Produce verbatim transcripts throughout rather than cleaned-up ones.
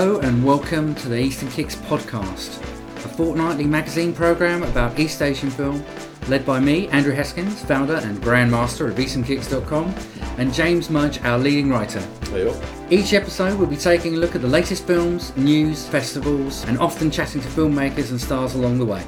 Hello and welcome to the Eastern Kicks podcast, a fortnightly magazine programme about East Asian film, led by me, Andrew Heskins, founder and grandmaster of Eastern Kicks dot com, and James Mudge, our leading writer. Hey up. Each episode we'll be taking a look at the latest films, news, festivals, and often chatting to filmmakers and stars along the way.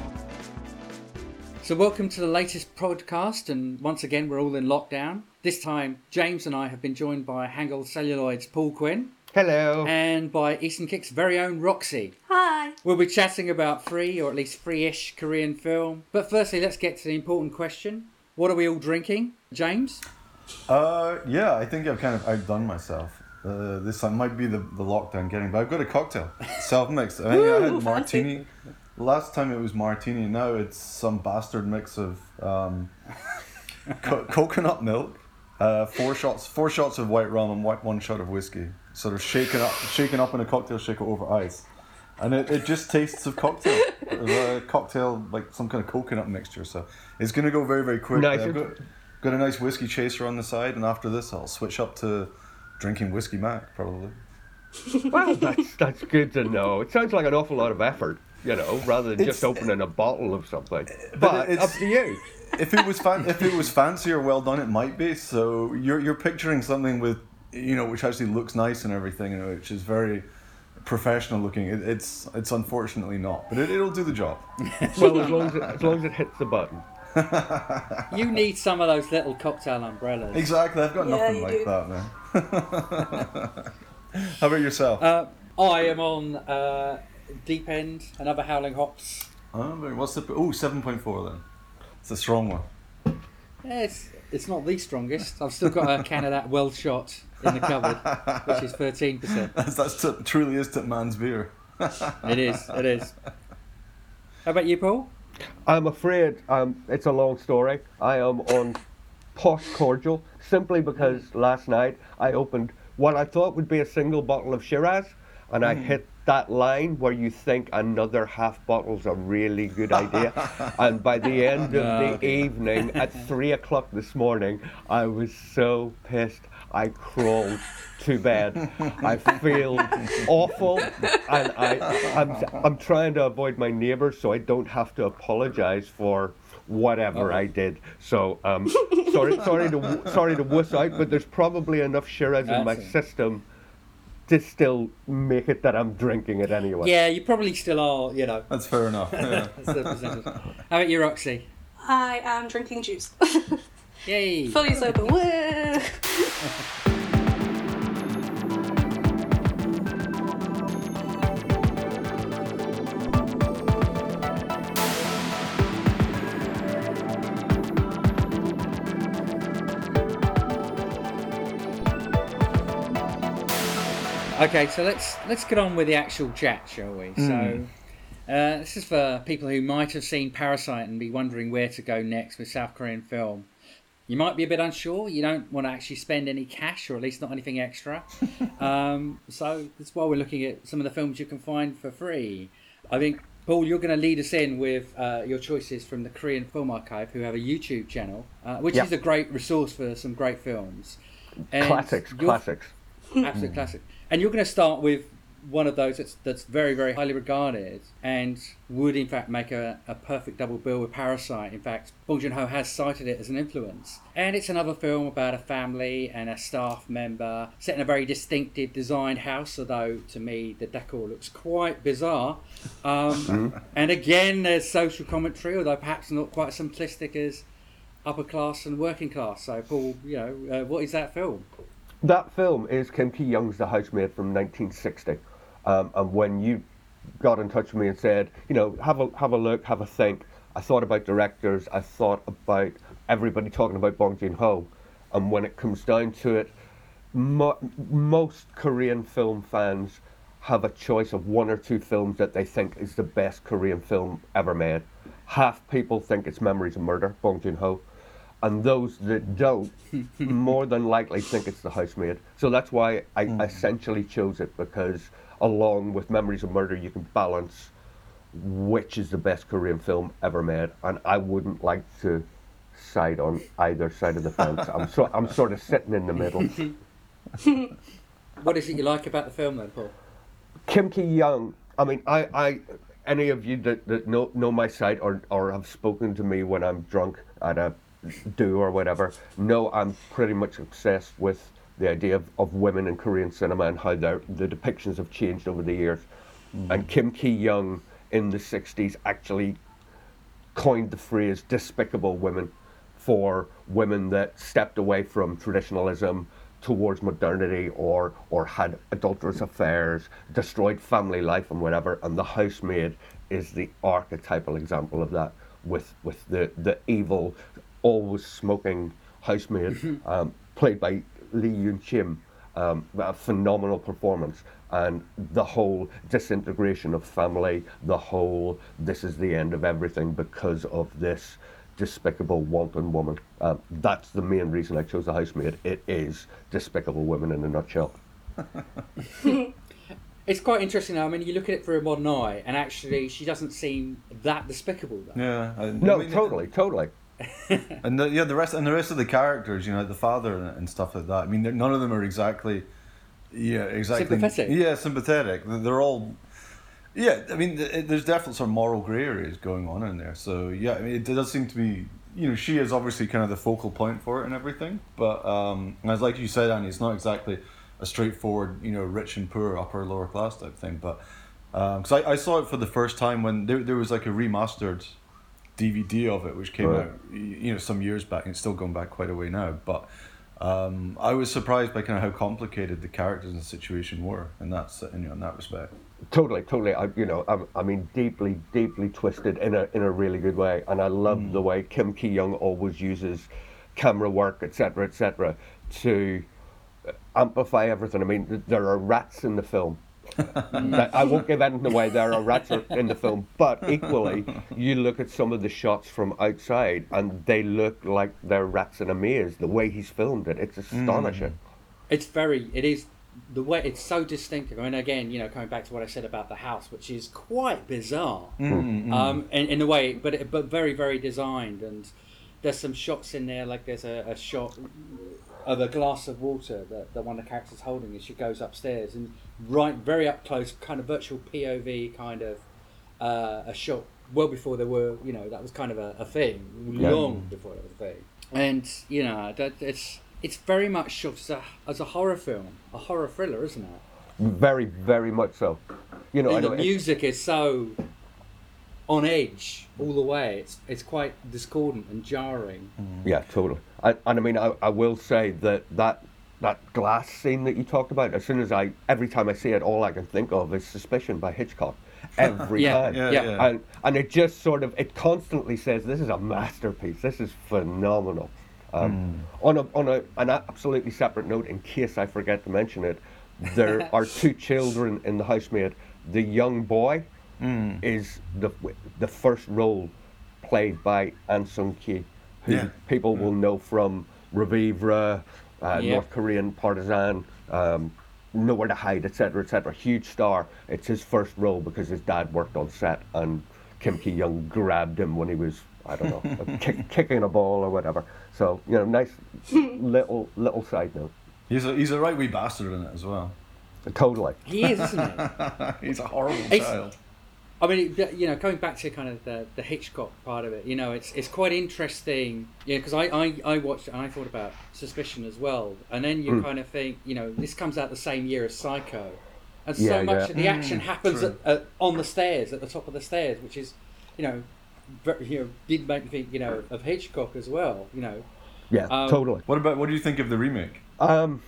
So welcome to the latest podcast, and once again we're all in lockdown. This time James and I have been joined by Hangul Celluloid's Paul Quinn. Hello. And by Eastern Kicks' very own Roxy. Hi. We'll be chatting about free, or at least free-ish, Korean film. But firstly, let's get to the important question. What are we all drinking? James? Uh, yeah, I think I've kind of outdone myself. Uh, this might be the, the lockdown getting, but I've got a cocktail. Self-mixed. I think I had martini. Last time it was martini. Now it's some bastard mix of um, co- coconut milk, uh, four shots four shots of white rum, and one shot of whiskey. Sort of shaken up, shaken up in a cocktail shaker over ice, and it, it just tastes of cocktail, a cocktail like some kind of coconut mixture. So it's gonna go very very quick. Nice. I've got, got a nice whiskey chaser on the side, and after this, I'll switch up to drinking whiskey mac probably. Well, that's that's good to know. It sounds like an awful lot of effort, you know, rather than it's, just opening a bottle of something. But, but it's, up to you. If it was fan, if it was fancy or well done, it might be. So you're you're picturing something with, you know, which actually looks nice and everything, and which is very professional looking. It, it's it's unfortunately not, but it, it'll do the job. Well, as long as, it, as long as it hits the button. You need some of those little cocktail umbrellas. Exactly, I've got yeah, nothing like do. that, man. How about yourself? Uh, I am on uh, Deep End, another Howling Hops. Oh, what's the oh seven point four then? It's a strong one. Yeah, it's it's not the strongest. I've still got a can of that well shot in the cupboard, which is thirteen percent. That's, that's t- truly is Tip Man's beer. It is, it is. How about you, Paul? I'm afraid um, it's a long story. I am on Posh Cordial, simply because last night I opened what I thought would be a single bottle of Shiraz, and mm. I hit that line where you think another half bottle's a really good idea. And by the end of no. the evening, at three o'clock this morning, I was so pissed I crawled to bed. I feel awful, and I, I'm I'm trying to avoid my neighbours so I don't have to apologise for whatever okay. I did. So um, sorry, sorry to sorry to wuss out, but there's probably enough Shiraz in my system to still make it that I'm drinking it anyway. Yeah, you probably still are. You know, that's fair enough. Yeah. That's the percentage. How about you, Roxy? I am drinking juice. Yay! Fully sober. Woo! Okay, so let's let's get on with the actual chat, shall we? Mm. So uh, this is for people who might have seen Parasite and be wondering where to go next with South Korean film. You might be a bit unsure. You don't want to actually spend any cash, or at least not anything extra. um, so that's why we're looking at some of the films you can find for free. I think, Paul, you're going to lead us in with uh, your choices from the Korean Film Archive, who have a YouTube channel, uh, which yep. is a great resource for some great films. And classics, classics. Absolute classic. And you're going to start with one of those that's, that's very, very highly regarded, and would in fact make a, a perfect double bill with Parasite. In fact, Bong Joon-ho has cited it as an influence. And it's another film about a family and a staff member set in a very distinctive designed house, although to me the decor looks quite bizarre. Um, and again, there's social commentary, although perhaps not quite as simplistic as upper class and working class. So Paul, you know, uh, what is that film? That film is Kim Ki-young's The Housemaid from nineteen sixty. Um, and when you got in touch with me and said, you know, have a have a look, have a think, I thought about directors, I thought about everybody talking about Bong Joon-ho. And when it comes down to it, mo- most Korean film fans have a choice of one or two films that they think is the best Korean film ever made. Half people think it's Memories of Murder, Bong Joon-ho. And those that don't more than likely think it's The Housemaid. So that's why I mm. essentially chose it, because along with Memories of Murder, you can balance which is the best Korean film ever made. And I wouldn't like to side on either side of the fence. I'm, so, I'm sort of sitting in the middle. What is it you like about the film then, Paul? Kim Ki-young, I mean, I, I any of you that, that know, know my site or, or have spoken to me when I'm drunk at a do or whatever, know I'm pretty much obsessed with the idea of, of women in Korean cinema and how the depictions have changed over the years. Mm-hmm. And Kim Ki-young in the sixties actually coined the phrase despicable women for women that stepped away from traditionalism towards modernity, or or had adulterous affairs, destroyed family life and whatever, and The Housemaid is the archetypal example of that, with, with the, the evil, always smoking housemaid, mm-hmm. um, played by Lee Yun Chim, um, a phenomenal performance, and the whole disintegration of family, the whole this is the end of everything because of this despicable wanton woman. Um, that's the main reason I chose The Housemaid. It is despicable women in a nutshell. It's quite interesting though. I mean, you look at it through a modern eye, and actually she doesn't seem that despicable though. Yeah. I, no, I mean, totally, it, totally. and the, yeah, the rest and the rest of the characters, you know, the father and stuff like that. I mean, none of them are exactly, yeah, exactly sympathetic. Yeah, sympathetic. They're all, yeah. I mean, there's definitely some moral grey areas going on in there. So yeah, I mean, it does seem to be, you know, she is obviously kind of the focal point for it and everything. But um, as like you said, Annie, it's not exactly a straightforward, you know, rich and poor, upper lower class type thing. But because um, I, I saw it for the first time when there there was like a remastered D V D of it, which came right. out, you know, some years back, and it's still gone back quite a way now. But um, I was surprised by kind of how complicated the characters and the situation were, and that's, you know, in that respect. Totally, totally. I, you know, I, I mean, deeply, deeply twisted in a in a really good way, and I love mm. the way Kim Ki-young always uses camera work, et cetera, et cetera, to amplify everything. I mean, there are rats in the film. I won't give anything away, there are rats in the film, but equally you look at some of the shots from outside and they look like they're rats in a maze. The way he's filmed it, it's astonishing. Mm. It's very, it is, the way it's so distinctive. I mean, again, you know, coming back to what I said about the house, which is quite bizarre, mm, um, in, in a way, but but very, very designed. And there's some shots in there, like there's a, a shot of a glass of water that, that one of the characters holding as she goes upstairs, and right, very up close, kind of virtual P O V kind of uh, a shot. Well before there were, you know, that was kind of a, a thing, long yeah. before that was a thing. And you know, that it's it's very much shot as a, as a horror film, a horror thriller, isn't it? Very, very much so. You know, and I know the music is so on edge all the way. It's it's quite discordant and jarring. Mm. Yeah, totally. I, and I mean, I, I will say that, that that glass scene that you talked about, as soon as I, every time I see it, all I can think of is Suspicion by Hitchcock. Every yeah, time. Yeah, yeah. yeah. And, and it just sort of, it constantly says, this is a masterpiece. This is phenomenal. Um, mm. On a on a an absolutely separate note, in case I forget to mention it, there are two children in The Housemaid. The young boy mm. is the the first role played by Ahn Sung-ki, who yeah. people will know from Revivre, uh, yeah. North Korean Partisan, um, Nowhere to Hide, et cetera, et cetera. Huge star. It's his first role because his dad worked on set and Kim Ki-young grabbed him when he was, I don't know, kick, kicking a ball or whatever. So, you know, nice little little side note. He's a, he's a right wee bastard in it as well. Totally. He is, isn't he? He's a horrible he's, child. I mean, you know, going back to kind of the, the Hitchcock part of it, you know, it's it's quite interesting, you know, because I, I, I watched it and I thought about Suspicion as well. And then you mm. kind of think, you know, this comes out the same year as Psycho. And yeah, so much yeah. of the action mm, happens at, at, on the stairs, at the top of the stairs, which is, you know, very, you know, did make me think, you know, of Hitchcock as well, you know. Yeah, um, totally. What about, what do you think of the remake? Um...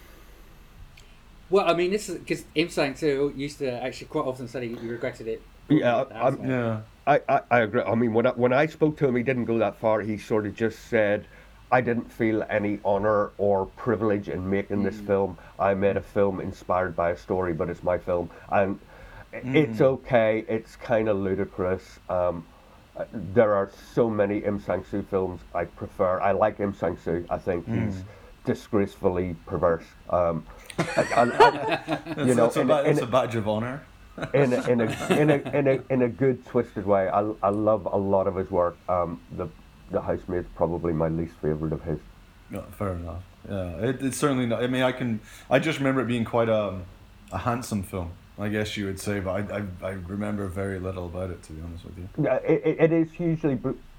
Well, I mean, this is, because Im Sang-soo used to actually quite often say he regretted it. Yeah, I, yeah. I, I, I agree. I mean, when I, when I spoke to him, he didn't go that far. He sort of just said, I didn't feel any honor or privilege in making mm. this film. I made a film inspired by a story, but it's my film. And mm. it's okay. It's kind of ludicrous. Um, there are so many Im Sang-soo films I prefer. I like Im Sang-soo. I think mm. he's disgracefully perverse. Um, and, and, you know, it's a, ba- a badge of honor. in a, in a in a in a in a good twisted way. I, I love a lot of his work. Um, the the Housemaid's probably my least favorite of his. No, fair enough. Yeah, it, it's certainly not. I mean, I can. I just remember it being quite a a handsome film. I guess you would say, but I, I, I remember very little about it, to be honest with you. Yeah, it, it is hugely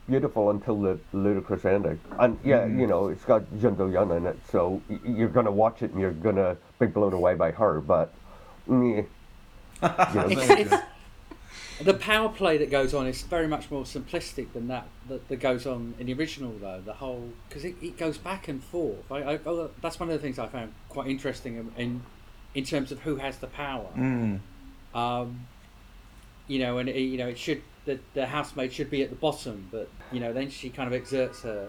beautiful until the ludicrous ending. And yeah, mm. you know, it's got Jin Do Young in it, so you're going to watch it and you're going to be blown away by her, but... Mm, you know, it's, it's, the power play that goes on is very much more simplistic than that that, that goes on in the original, though, the whole... Because it, it goes back and forth. I, I, that's one of the things I found quite interesting in... in in terms of who has the power. Mm. Um, you know, and it, you know, it should, the, the housemaid should be at the bottom, but, you know, then she kind of exerts her,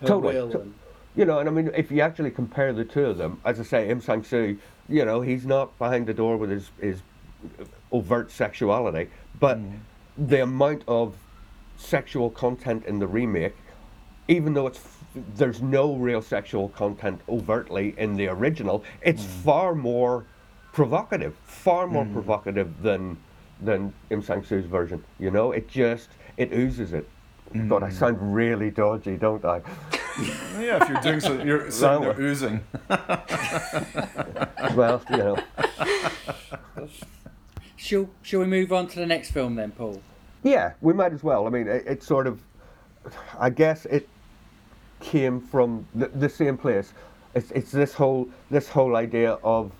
her totally. will. To- and- you know, and I mean, if you actually compare the two of them, as I say, Im Sang-soo, you know, he's not behind the door with his, his overt sexuality, but mm. the amount of sexual content in the remake, even though it's there's no real sexual content overtly in the original, it's mm. far more provocative, far more mm. provocative than than Im Sang-soo's version. You know, it just, it oozes it. Mm. God, I sound really dodgy, don't I? Yeah, if you're doing so, you're sitting there oozing. Well, you know. Shall, shall we move on to the next film then, Paul? Yeah, we might as well. I mean, it, it sort of, I guess it, came from the, the same place. It's it's this whole this whole idea of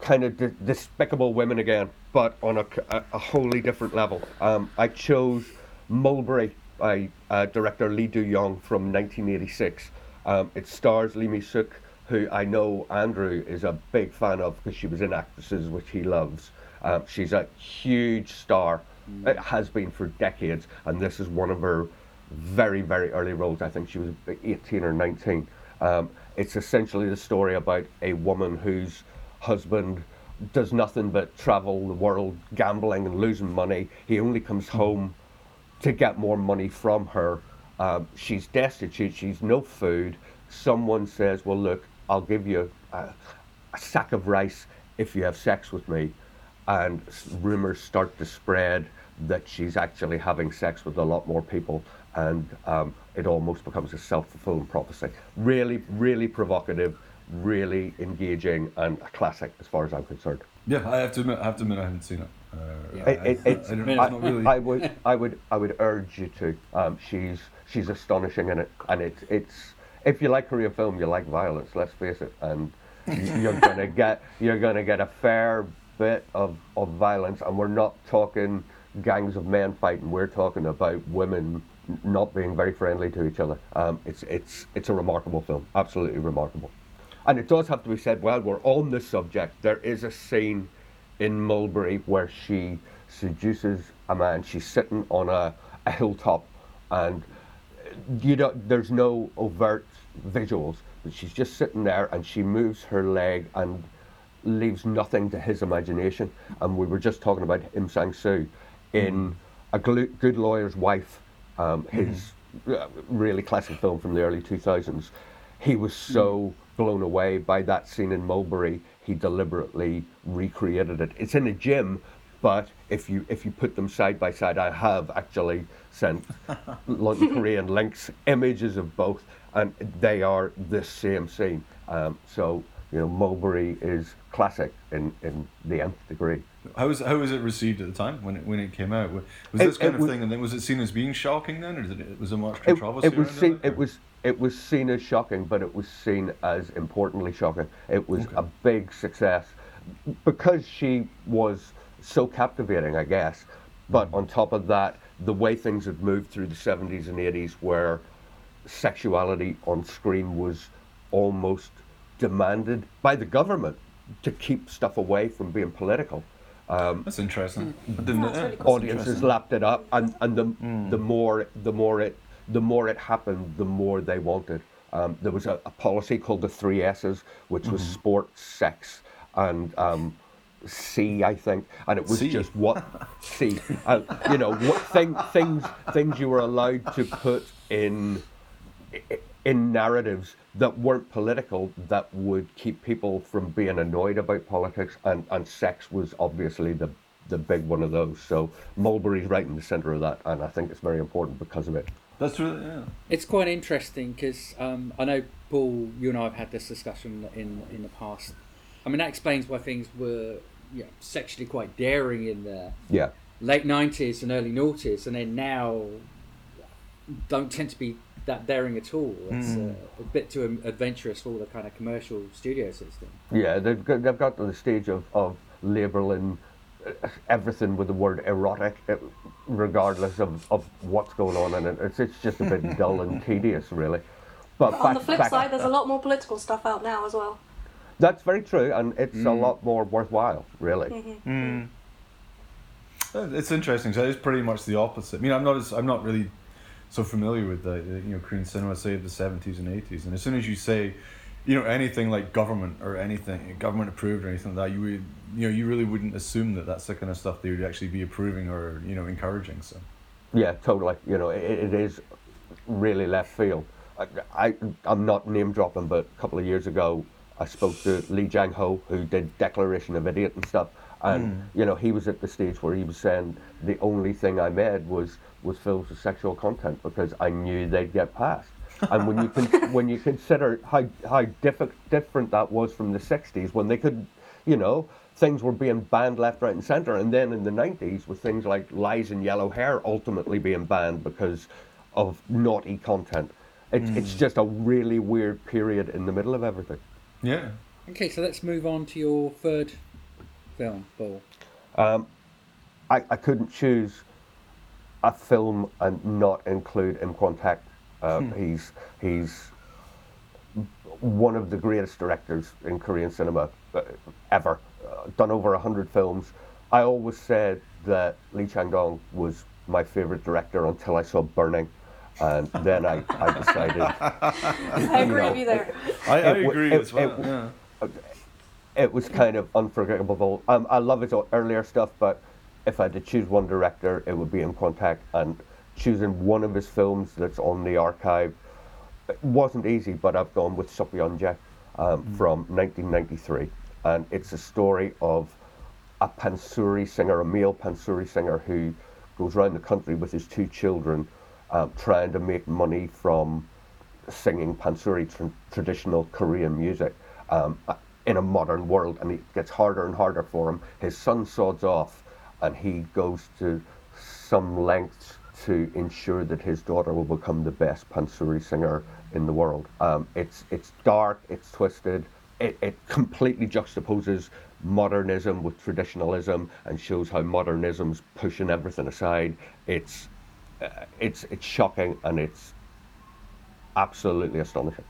kind of de- despicable women again, but on a, a, a wholly different level. Um, I chose Mulberry by uh, director Lee Do Young from nineteen eighty-six. Um, it stars Lee Mi-suk, who I know Andrew is a big fan of because she was in Actresses, which he loves. Um, she's a huge star. It has been for decades, and this is one of her very, very early roles. I think she was eighteen or nineteen. Um, it's essentially the story about a woman whose husband does nothing but travel the world gambling and losing money. He only comes home to get more money from her. Um, she's destitute, she's no food. Someone says, well, look, I'll give you a, a sack of rice if you have sex with me. And rumors start to spread that she's actually having sex with a lot more people. And um, it almost becomes a self-fulfilling prophecy. Really, really provocative, really engaging, and a classic as far as I'm concerned. Yeah, I have to admit, I, have to admit I haven't seen it. Uh, yeah. I, it it's, I, it's not really... I, I would, I would, I would urge you to. Um, she's she's astonishing in it, and it's it's if you like Korean film, you like violence. Let's face it, and you're gonna get you're gonna get a fair bit of, of violence, and we're not talking gangs of men fighting. We're talking about women not being very friendly to each other. Um, it's it's it's a remarkable film, absolutely remarkable. And it does have to be said, while we're on this subject, there is a scene in Mulberry where she seduces a man. She's sitting on a, a hilltop, and you don't, there's no overt visuals, but she's just sitting there and she moves her leg and leaves nothing to his imagination. And we were just talking about Im Sang-soo in mm. A Good Lawyer's Wife, Um, his mm-hmm. really classic film from the early two thousands. He was so blown away by that scene in Mulberry, he deliberately recreated it. It's in a gym, but if you if you put them side by side, I have actually sent London Korean links, images of both, and they are the same scene. Um, so, you know, Mulberry is classic in, in the nth degree. How was how was it received at the time when it when it came out? Was this it, kind it of was, thing, and then was it seen as being shocking then, or did it, was there much controversy? It, it was seen, it, it was it was seen as shocking, but it was seen as importantly shocking. It was okay. a big success because she was so captivating, I guess. But mm-hmm. on top of that, the way things had moved through the seventies and eighties, where sexuality on screen was almost demanded by the government to keep stuff away from being political. Um, that's interesting. Mm. Didn't that's really audiences interesting. Lapped it up, and, and the mm. the more the more it the more it happened, the more they wanted. Um, there was a, a policy called the three S's, which mm-hmm. was sport, sex, and um, C, I think, and it was C. just what C, uh, you know, what thing, things things you were allowed to put in in narratives that weren't political, that would keep people from being annoyed about politics, and, and sex was obviously the the big one of those. So Mulberry's right in the centre of that, and I think it's very important because of it. That's really, yeah. It's quite interesting because um, I know, Paul, you and I have had this discussion in in the past. I mean, that explains why things were you know, sexually quite daring in the yeah. late nineties and early noughties, and then now don't tend to be that daring at all. It's mm. uh, a bit too adventurous for the kind of commercial studio system. Yeah, they've got, they've got to the stage of, of labelling everything with the word erotic, regardless of, of what's going on in it. It's, it's just a bit dull and tedious, really. But, but back, on the flip back, side, there's uh, a lot more political stuff out now as well. That's very true, and it's mm. a lot more worthwhile, really. Mm-hmm. Mm. It's interesting. So it's pretty much the opposite. I mean, I'm not as, I'm not really so familiar with the, the you know Korean cinema, say of the seventies and eighties, and as soon as you say, you know, anything like government or anything government approved or anything like that, you would, you know, you really wouldn't assume that that's the kind of stuff they would actually be approving or, you know, encouraging. So yeah, totally. You know, it, it is really left field. I, I I'm not name dropping, but a couple of years ago I spoke to Lee Chang-dong, who did Declaration of Idiot and stuff. And, mm. you know, he was at the stage where he was saying the only thing I made was, was films with sexual content because I knew they'd get passed. And when you con- when you consider how how diff- different that was from the sixties, when they could, you know, things were being banned left, right and centre. And then in the nineties, with things like Lies and Yellow Hair ultimately being banned because of naughty content. It's, mm. it's just a really weird period in the middle of everything. Yeah. Okay, so let's move on to your third... film, Paul? Um, I, I couldn't choose a film and not include Im Kwon-taek. Uh, hmm. He's he's one of the greatest directors in Korean cinema uh, ever. Uh, done over a hundred films. I always said that Lee Chang-dong was my favorite director until I saw Burning, and then I, I decided. I agree know, with you there. It, I, I it, agree it, as well. It, yeah. it, It was kind of unforgivable. Um, I love his earlier stuff, but if I had to choose one director, it would be Im Kwon-taek. And choosing one of his films that's on the archive, it wasn't easy, but I've gone with Seopyeonje um, mm. from nineteen ninety-three. And it's a story of a pansori singer, a male pansori singer, who goes around the country with his two children um, trying to make money from singing pansori, tra- traditional Korean music. Um, in a modern world, and it gets harder and harder for him. His son sods off, and he goes to some lengths to ensure that his daughter will become the best pansori singer in the world. Um, it's it's dark, it's twisted, it, it completely juxtaposes modernism with traditionalism and shows how modernism's pushing everything aside. It's, uh, it's, it's shocking, and it's absolutely astonishing.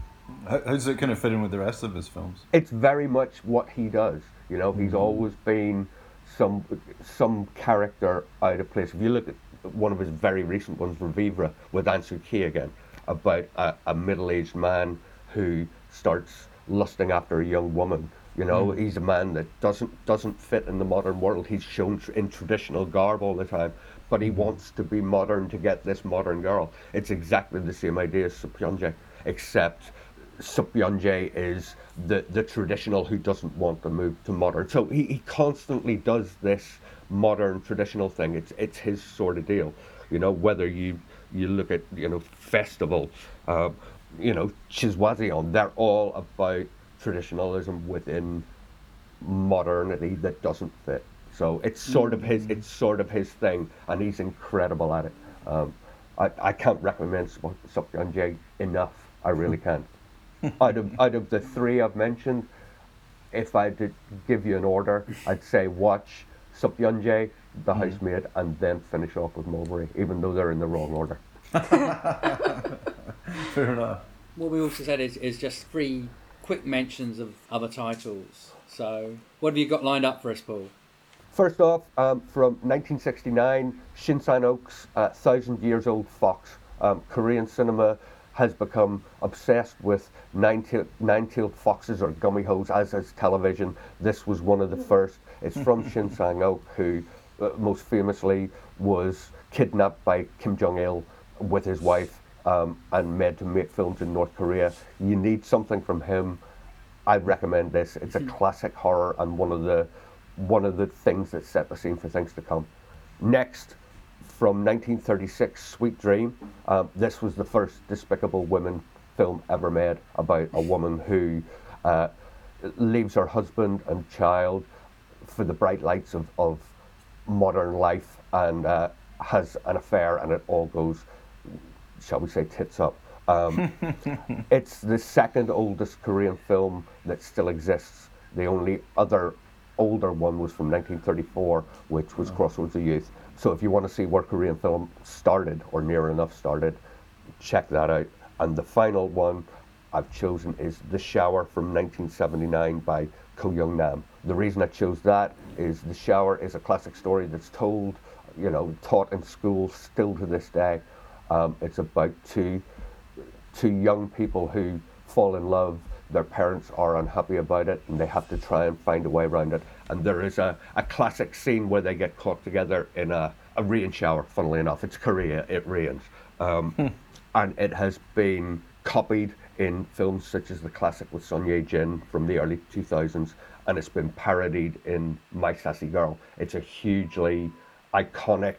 How does it kind of fit in with the rest of his films? It's very much what he does. You know, he's mm-hmm. always been some some character out of place. If you look at one of his very recent ones, Revivre, with Ahn Sung-ki again, about a, a middle-aged man who starts lusting after a young woman. You know, mm-hmm. he's a man that doesn't doesn't fit in the modern world. He's shown in traditional garb all the time, but he wants to be modern to get this modern girl. It's exactly the same idea as Seopyeonje, except Seopyeonje is the, the traditional who doesn't want to move to modern. So he, he constantly does this modern traditional thing. It's it's his sort of deal. You know, whether you, you look at, you know, Festival, uh, you know, Chiswazion, they're all about traditionalism within modernity that doesn't fit. So it's sort mm-hmm. of his it's sort of his thing, and he's incredible at it. Um, I, I can't recommend Seopyeonje enough. I really can't. out of out of the three I've mentioned, if I did give you an order, I'd say watch Seopyeonje, The Housemaid, and then finish off with Mulberry, even though they're in the wrong order. Fair enough. What we also said is, is just three quick mentions of other titles. So what have you got lined up for us, Paul? First off, um, from nineteen sixty-nine, Shin Sang-ok's uh, Thousand Years Old Fox. Um, Korean cinema has become obsessed with nine-tailed, nine-tailed foxes or gummy hoes, as is television. This was one of the first. It's from Shin Sang-ok, who uh, most famously was kidnapped by Kim Jong-il with his wife um, and made to make films in North Korea. You need something from him. I recommend this. It's a classic horror and one of the one of the things that set the scene for things to come. Next, from nineteen thirty-six, Sweet Dream. Um, this was the first Despicable Women film ever made, about a woman who uh, leaves her husband and child for the bright lights of, of modern life and uh, has an affair, and it all goes, shall we say, tits up. Um, it's the second oldest Korean film that still exists. The only other older one was from nineteen thirty-four, which was oh. Crossroads of Youth. So if you want to see where Korean film started, or near enough started, check that out. And the final one I've chosen is The Shower from nineteen seventy-nine by Ko Young-nam. The reason I chose that is The Shower is a classic story that's told, you know, taught in school still to this day. Um, it's about two, two young people who fall in love. Their parents are unhappy about it, and they have to try and find a way around it. And there is a, a classic scene where they get caught together in a, a rain shower, funnily enough. It's Korea, it rains. Um, hmm. And it has been copied in films such as the classic with Son Ye-jin from the early two thousands, and it's been parodied in My Sassy Girl. It's a hugely iconic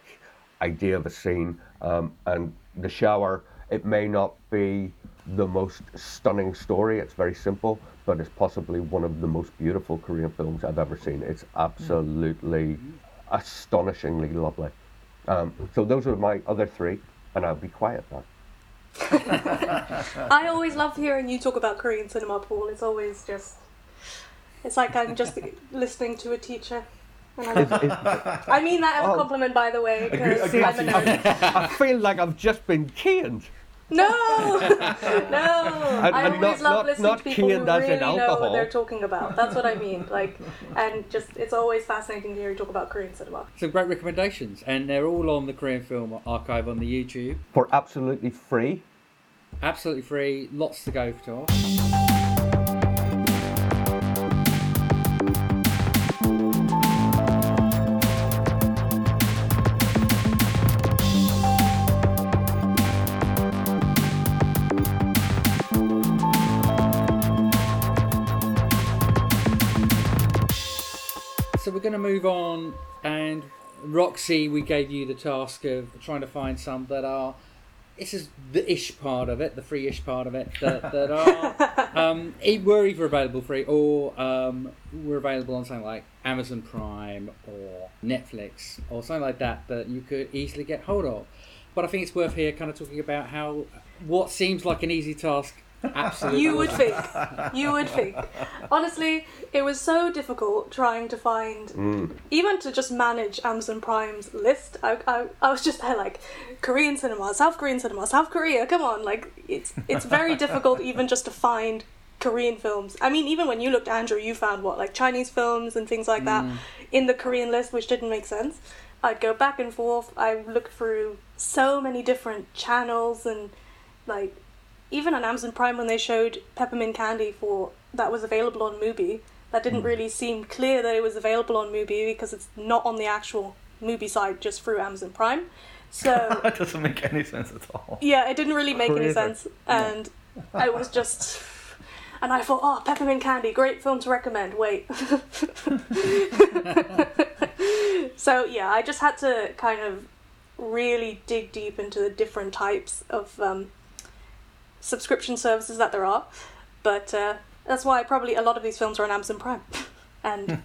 idea of a scene, um, and The Shower, it may not be the most stunning story, it's very simple, but it's possibly one of the most beautiful Korean films I've ever seen. It's absolutely mm-hmm. astonishingly lovely. Um, so those are my other three, and I'll be quiet now. I always love hearing you talk about Korean cinema, Paul. It's always just, it's like I'm just listening to a teacher. Is, is, I mean that as oh, a compliment, by the way, because I'm a nerd. I feel like I've just been canned. No, no. And, I always not, love not, listening not to people who really know what they're talking about. That's what I mean. Like, and just it's always fascinating to hear you talk about Korean cinema. Some great recommendations, and they're all on the Korean Film Archive on the YouTube for absolutely free. Absolutely free. Lots to go to. We're going to move on, and Roxy, we gave you the task of trying to find some that are, this is the ish part of it, the free ish part of it, that, that are um, were either available free or um, were available on something like Amazon Prime or Netflix or something like that that you could easily get hold of. But I think it's worth here kind of talking about how what seems like an easy task. Absolutely. You would think. You would think. Honestly, it was so difficult trying to find, mm. even to just manage Amazon Prime's list. I, I, I was just there like, Korean cinema, South Korean cinema, South Korea, come on. Like, it's it's very difficult even just to find Korean films. I mean, even when you looked, Andrew, you found what, like Chinese films and things like mm. that in the Korean list, which didn't make sense. I'd go back and forth. I looked through so many different channels and like, even on Amazon Prime when they showed Peppermint Candy for that was available on Mubi, that didn't mm. really seem clear that it was available on Mubi because it's not on the actual Mubi side, just through Amazon Prime. So that doesn't make any sense at all. Yeah, it didn't really make Crazy. any sense, and yeah. I was just, and I thought, oh, Peppermint Candy, great film to recommend. Wait, so yeah, I just had to kind of really dig deep into the different types of. Um, subscription services that there are, but uh, that's why probably a lot of these films are on Amazon Prime and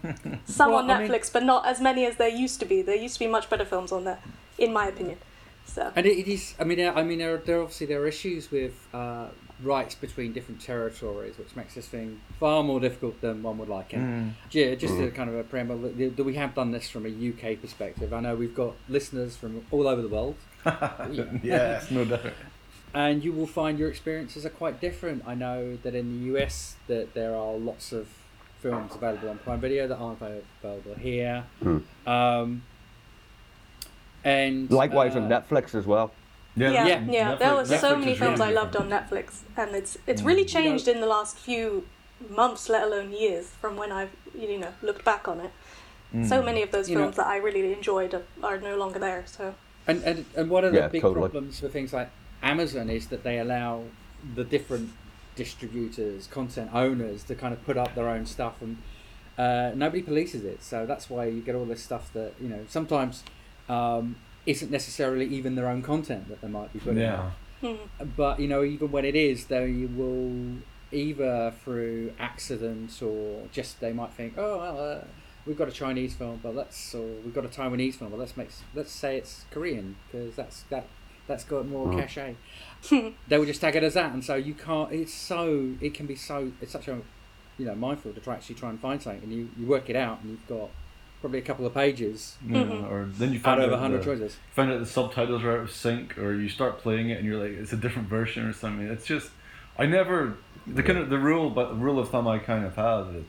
some well, on Netflix, I mean, but not as many as there used to be. There used to be much better films on there, in my opinion. So and it, it is. I mean, I mean, there are, there obviously there are issues with uh, rights between different territories, which makes this thing far more difficult than one would like. And mm. yeah, just mm. a kind of a preamble that we have done this from a U K perspective. I know we've got listeners from all over the world. Yeah, it's no doubt. And you will find your experiences are quite different. I know that in the U S that there are lots of films available on Prime Video that aren't available here. Mm. Um, and likewise uh, on Netflix as well. Yeah, yeah, yeah. yeah. There were so Netflix many films really I loved on Netflix, and it's it's really changed you know, in the last few months, let alone years, from when I've you know looked back on it. Mm. So many of those films you know, that I really enjoyed are, are no longer there. So and and, and one of the yeah, big totally. problems with things like Amazon is that they allow the different distributors, content owners to kind of put up their own stuff, and uh, nobody polices it. So that's why you get all this stuff that, you know, sometimes um, isn't necessarily even their own content that they might be putting yeah. out. But, you know, even when it is, though, you will either through accident or just they might think, oh, well, uh, we've got a Chinese film, but let's, or we've got a Taiwanese film, but let's make, let's say it's Korean, because that's that that's got more mm. cachet. They will just tag it as that, and so you can't. It's so it can be so it's such a you know mindful to try, actually try and find something, and you, you work it out, and you've got probably a couple of pages. Yeah, mm-hmm. Or then you find out, out over hundred choices. Find out the subtitles are out of sync, or you start playing it, and you're like, it's a different version or something. It's just I never the kind of the rule, but the rule of thumb I kind of have is,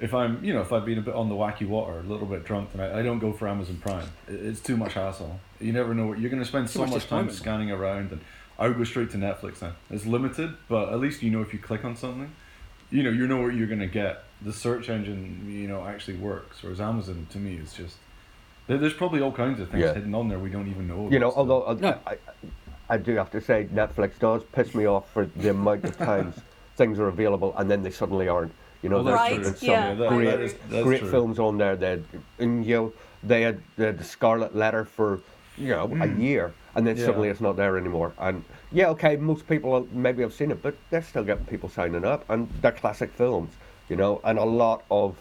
if I'm, you know, if I've been a bit on the wacky water, a little bit drunk, then I, I don't go for Amazon Prime. It's too much hassle. You never know what you're going to spend so much, much time scanning around, and I would go straight to Netflix now. It's limited, but at least you know if you click on something, you know, you know what you're going to get. The search engine, you know, actually works. Whereas Amazon, to me, is just there's probably all kinds of things yeah. hidden on there we don't even know. You know, although I, no. I, I do have to say Netflix does piss me off for the amount of times things are available and then they suddenly aren't. You know, well, there's right. some yeah. great, that is, great films on there. They had, and, you know, they had, they had the Scarlet Letter for, you know, mm. a year, and then yeah. suddenly it's not there anymore. And yeah, okay, most people maybe have seen it, but they're still getting people signing up, and they're classic films, you know. And a lot of,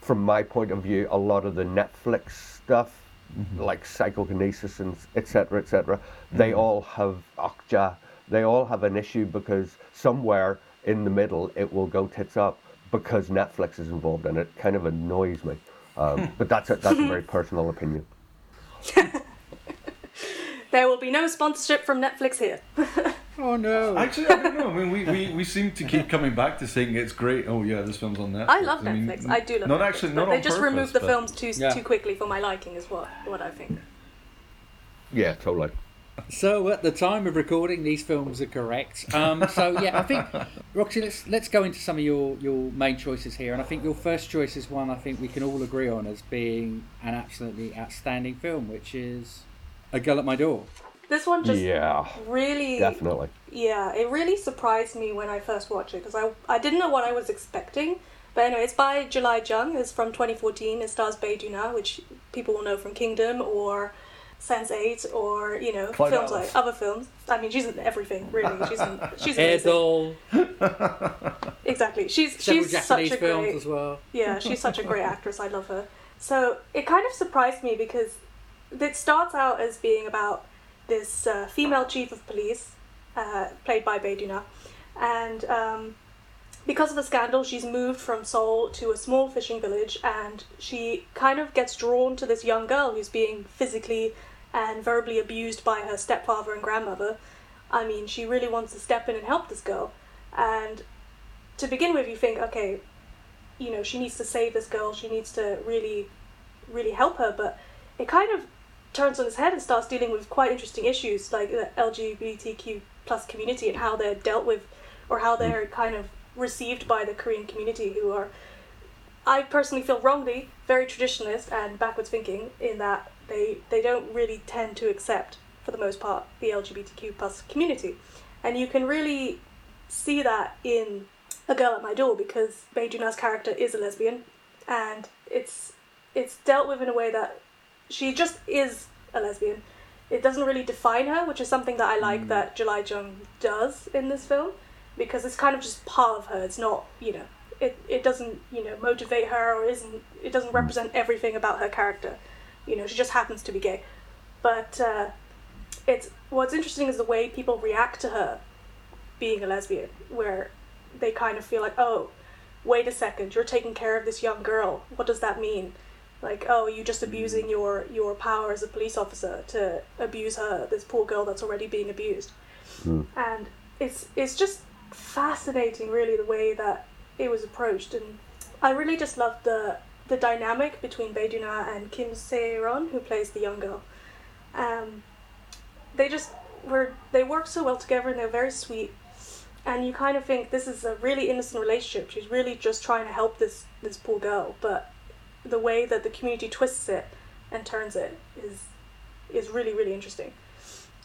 from my point of view, a lot of the Netflix stuff, mm-hmm. like Psychokinesis and et cetera, et cetera, mm-hmm. they all have Okja. They all have an issue because somewhere in the middle it will go tits up, because Netflix is involved, and it kind of annoys me. Um, but that's a, that's a very personal opinion. There will be no sponsorship from Netflix here. Oh, no. Actually, I don't know. I mean, we, we, we seem to keep coming back to saying it's great. Oh, yeah, this film's on Netflix. I love I mean, Netflix. I do love not Netflix. Actually, not on they just purpose, remove the but... films too yeah. too quickly for my liking is what, what I think. Yeah, totally. So at the time of recording, these films are correct. Um, so yeah, I think Roxy, let's let's go into some of your, your main choices here, and I think your first choice is one I think we can all agree on as being an absolutely outstanding film, which is A Girl at My Door. This one just yeah, really definitely yeah, it really surprised me when I first watched it because I I didn't know what I was expecting. But anyway, it's by July Jung. It's from twenty fourteen. It stars Bae Doona, which people will know from Kingdom or Sense eight or, you know, Quite films else. Like other films. I mean, she's in everything, really. She's in, she's amazing. Exactly. She's Several she's Japanese such a films great as well. Yeah, she's such a great actress. I love her. So it kind of surprised me because it starts out as being about this uh, female chief of police, uh, played by Bae Doona, and um, because of a scandal, she's moved from Seoul to a small fishing village, and she kind of gets drawn to this young girl who's being physically and verbally abused by her stepfather and grandmother. I mean, she really wants to step in and help this girl. And to begin with, you think, okay, you know, she needs to save this girl. She needs to really, really help her. But it kind of turns on its head and starts dealing with quite interesting issues like the L G B T Q plus community and how they're dealt with or how they're kind of received by the Korean community, who are, I personally feel wrongly, very traditionalist and backwards thinking in that they they don't really tend to accept, for the most part, the L G B T Q plus community. And you can really see that in A Girl at My Door because Bae Doona's character is a lesbian, and it's it's dealt with in a way that she just is a lesbian. It doesn't really define her, which is something that I like mm. that July Jung does in this film, because it's kind of just part of her. It's not, you know, it, it doesn't, you know, motivate her or isn't, it doesn't represent everything about her character. You know, she just happens to be gay. But uh, it's, what's interesting is the way people react to her being a lesbian, where they kind of feel like, oh, wait a second, you're taking care of this young girl. What does that mean? Like, oh, you're just abusing your, your power as a police officer to abuse her, this poor girl that's already being abused. Mm. And it's it's just fascinating, really, the way that it was approached, and I really just loved the the dynamic between Bae Doona and Kim Sae-ron, who plays the young girl. Um, they just were they worked so well together, and they're very sweet. And you kind of think this is a really innocent relationship. She's really just trying to help this this poor girl, but the way that the community twists it and turns it is is really really interesting.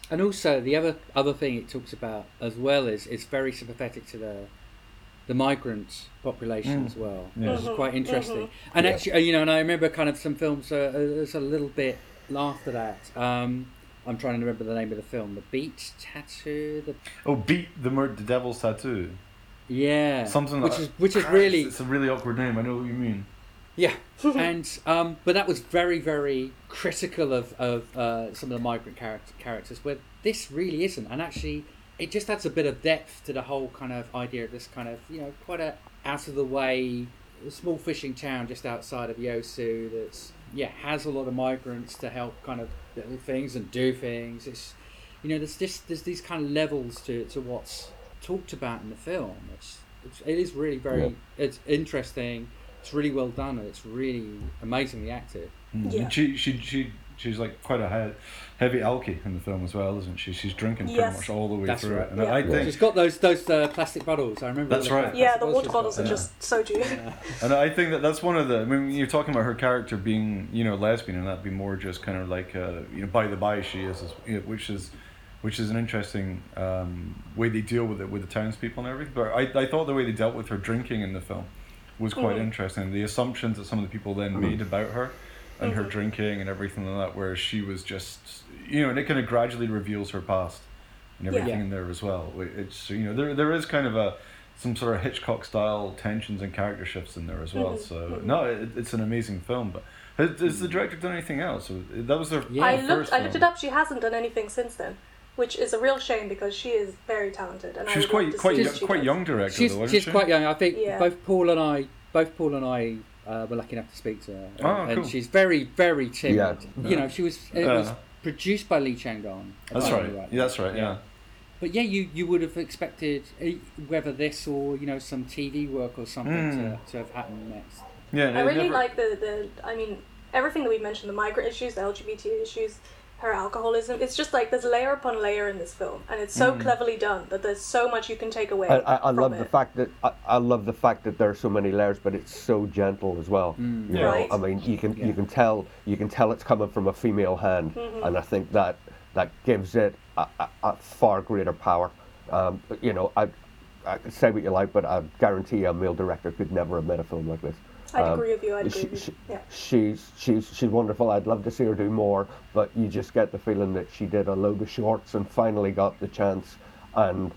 And also the other other thing it talks about as well is it's very sympathetic to the the migrant population mm. as well, yeah. which is quite interesting. Mm-hmm. And yeah. actually, you know, and I remember kind of some films uh, there's a little bit after that. Um, I'm trying to remember the name of the film, The Beat Tattoo. The... Oh, Beat the Murder, the Devil's Tattoo. Yeah, something like which is which is really it's a really awkward name. I know what you mean. Yeah, and um, but that was very, very critical of of uh, some of the migrant character, characters, where this really isn't. And actually, it just adds a bit of depth to the whole kind of idea of this kind of, you know, quite a out of the way small fishing town just outside of Yeosu that's yeah has a lot of migrants to help kind of little things and do things. It's, you know, there's just there's these kind of levels to to what's talked about in the film. It's, it's it is really very yeah. it's interesting. It's really well done, and it's really amazingly acted. Mm. Yeah. She, she, she, she's like quite a heavy, heavy alky in the film as well, isn't she? She's drinking pretty yes. much all the way that's through right. it. And yeah. I think she's got those those uh, plastic bottles. I remember. That's right. Yeah, the water bottles are yeah. just so juicy. Yeah. And I think that that's one of the. I mean, you're talking about her character being, you know, lesbian, and that'd be more just kind of like, uh, you know, by the by, she is, which is. Which is an interesting um, way they deal with it with the townspeople and everything. But I, I thought the way they dealt with her drinking in the film was quite mm-hmm. interesting. The assumptions that some of the people then made about her and mm-hmm. her drinking and everything like that, where she was just, you know, and it kind of gradually reveals her past and everything yeah. in there as well. It's, you know, there there is kind of a some sort of Hitchcock style tensions and character shifts in there as well. Mm-hmm. So no, it, it's an amazing film, but. Has, has the director done anything else? That was their yeah. I looked first I looked film. It up. She hasn't done anything since then. Which is a real shame because she is very talented, and she's I quite quite young, she quite young director. She's, though, isn't she's she? quite young. I think yeah. both Paul and I, both Paul and I, uh, were lucky enough to speak to her, oh, and, cool. and she's very very timid. Yeah. You yeah. know, she was it uh, was produced by Lee Chang-dong. That's right. right. Yeah, that's right. Yeah. yeah. But yeah, you, you would have expected whether this or, you know, some T V work or something mm. to, to have happened next. Yeah, I really never... like the, the I mean everything that we mentioned, the migrant issues, the L G B T issues. Her alcoholism, it's just like there's layer upon layer in this film, and it's so mm. cleverly done that there's so much you can take away. I, I, I from love it. the fact that I, I love the fact that there are so many layers, but it's so gentle as well. Mm. You know, right. I mean, you can yeah. you can tell you can tell it's coming from a female hand, mm-hmm. and I think that that gives it a, a, a far greater power. Um, you know, I I say what you like, but I guarantee a male director could never have made a film like this. I'd um, agree with you, I'd agree she, with you. Yeah. She's, she's, she's wonderful, I'd love to see her do more, but you just get the feeling that she did a load of shorts and finally got the chance, and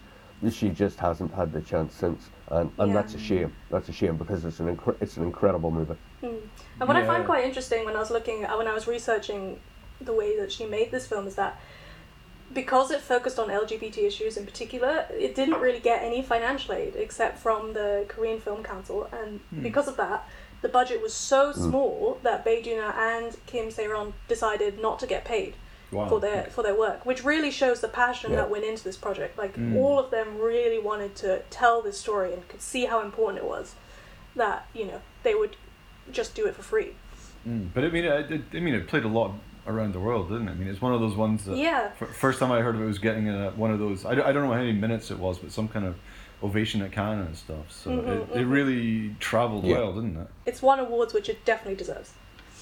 she just hasn't had the chance since. And, and yeah. that's a shame, that's a shame, because it's an, inc- it's an incredible movie. Mm. And what yeah. I find quite interesting when I was looking, when I was researching the way that she made this film is that because it focused on L G B T issues in particular, it didn't really get any financial aid except from the Korean Film Council, and mm. because of that, the budget was so small that Bae Doona and Kim Sae-ron decided not to get paid wow. for their for their work, which really shows the passion yeah. that went into this project. Like mm. all of them really wanted to tell this story and could see how important it was that, you know, they would just do it for free. Mm. But I mean, I, I mean, it played a lot around the world, didn't it? I mean, it's one of those ones that yeah. f- first time I heard of it was getting a, one of those. I, I don't know how many minutes it was, but some kind of ovation at Cannes and stuff, so mm-hmm, it, mm-hmm. it really travelled yeah. well, didn't it? It's won awards, which it definitely deserves.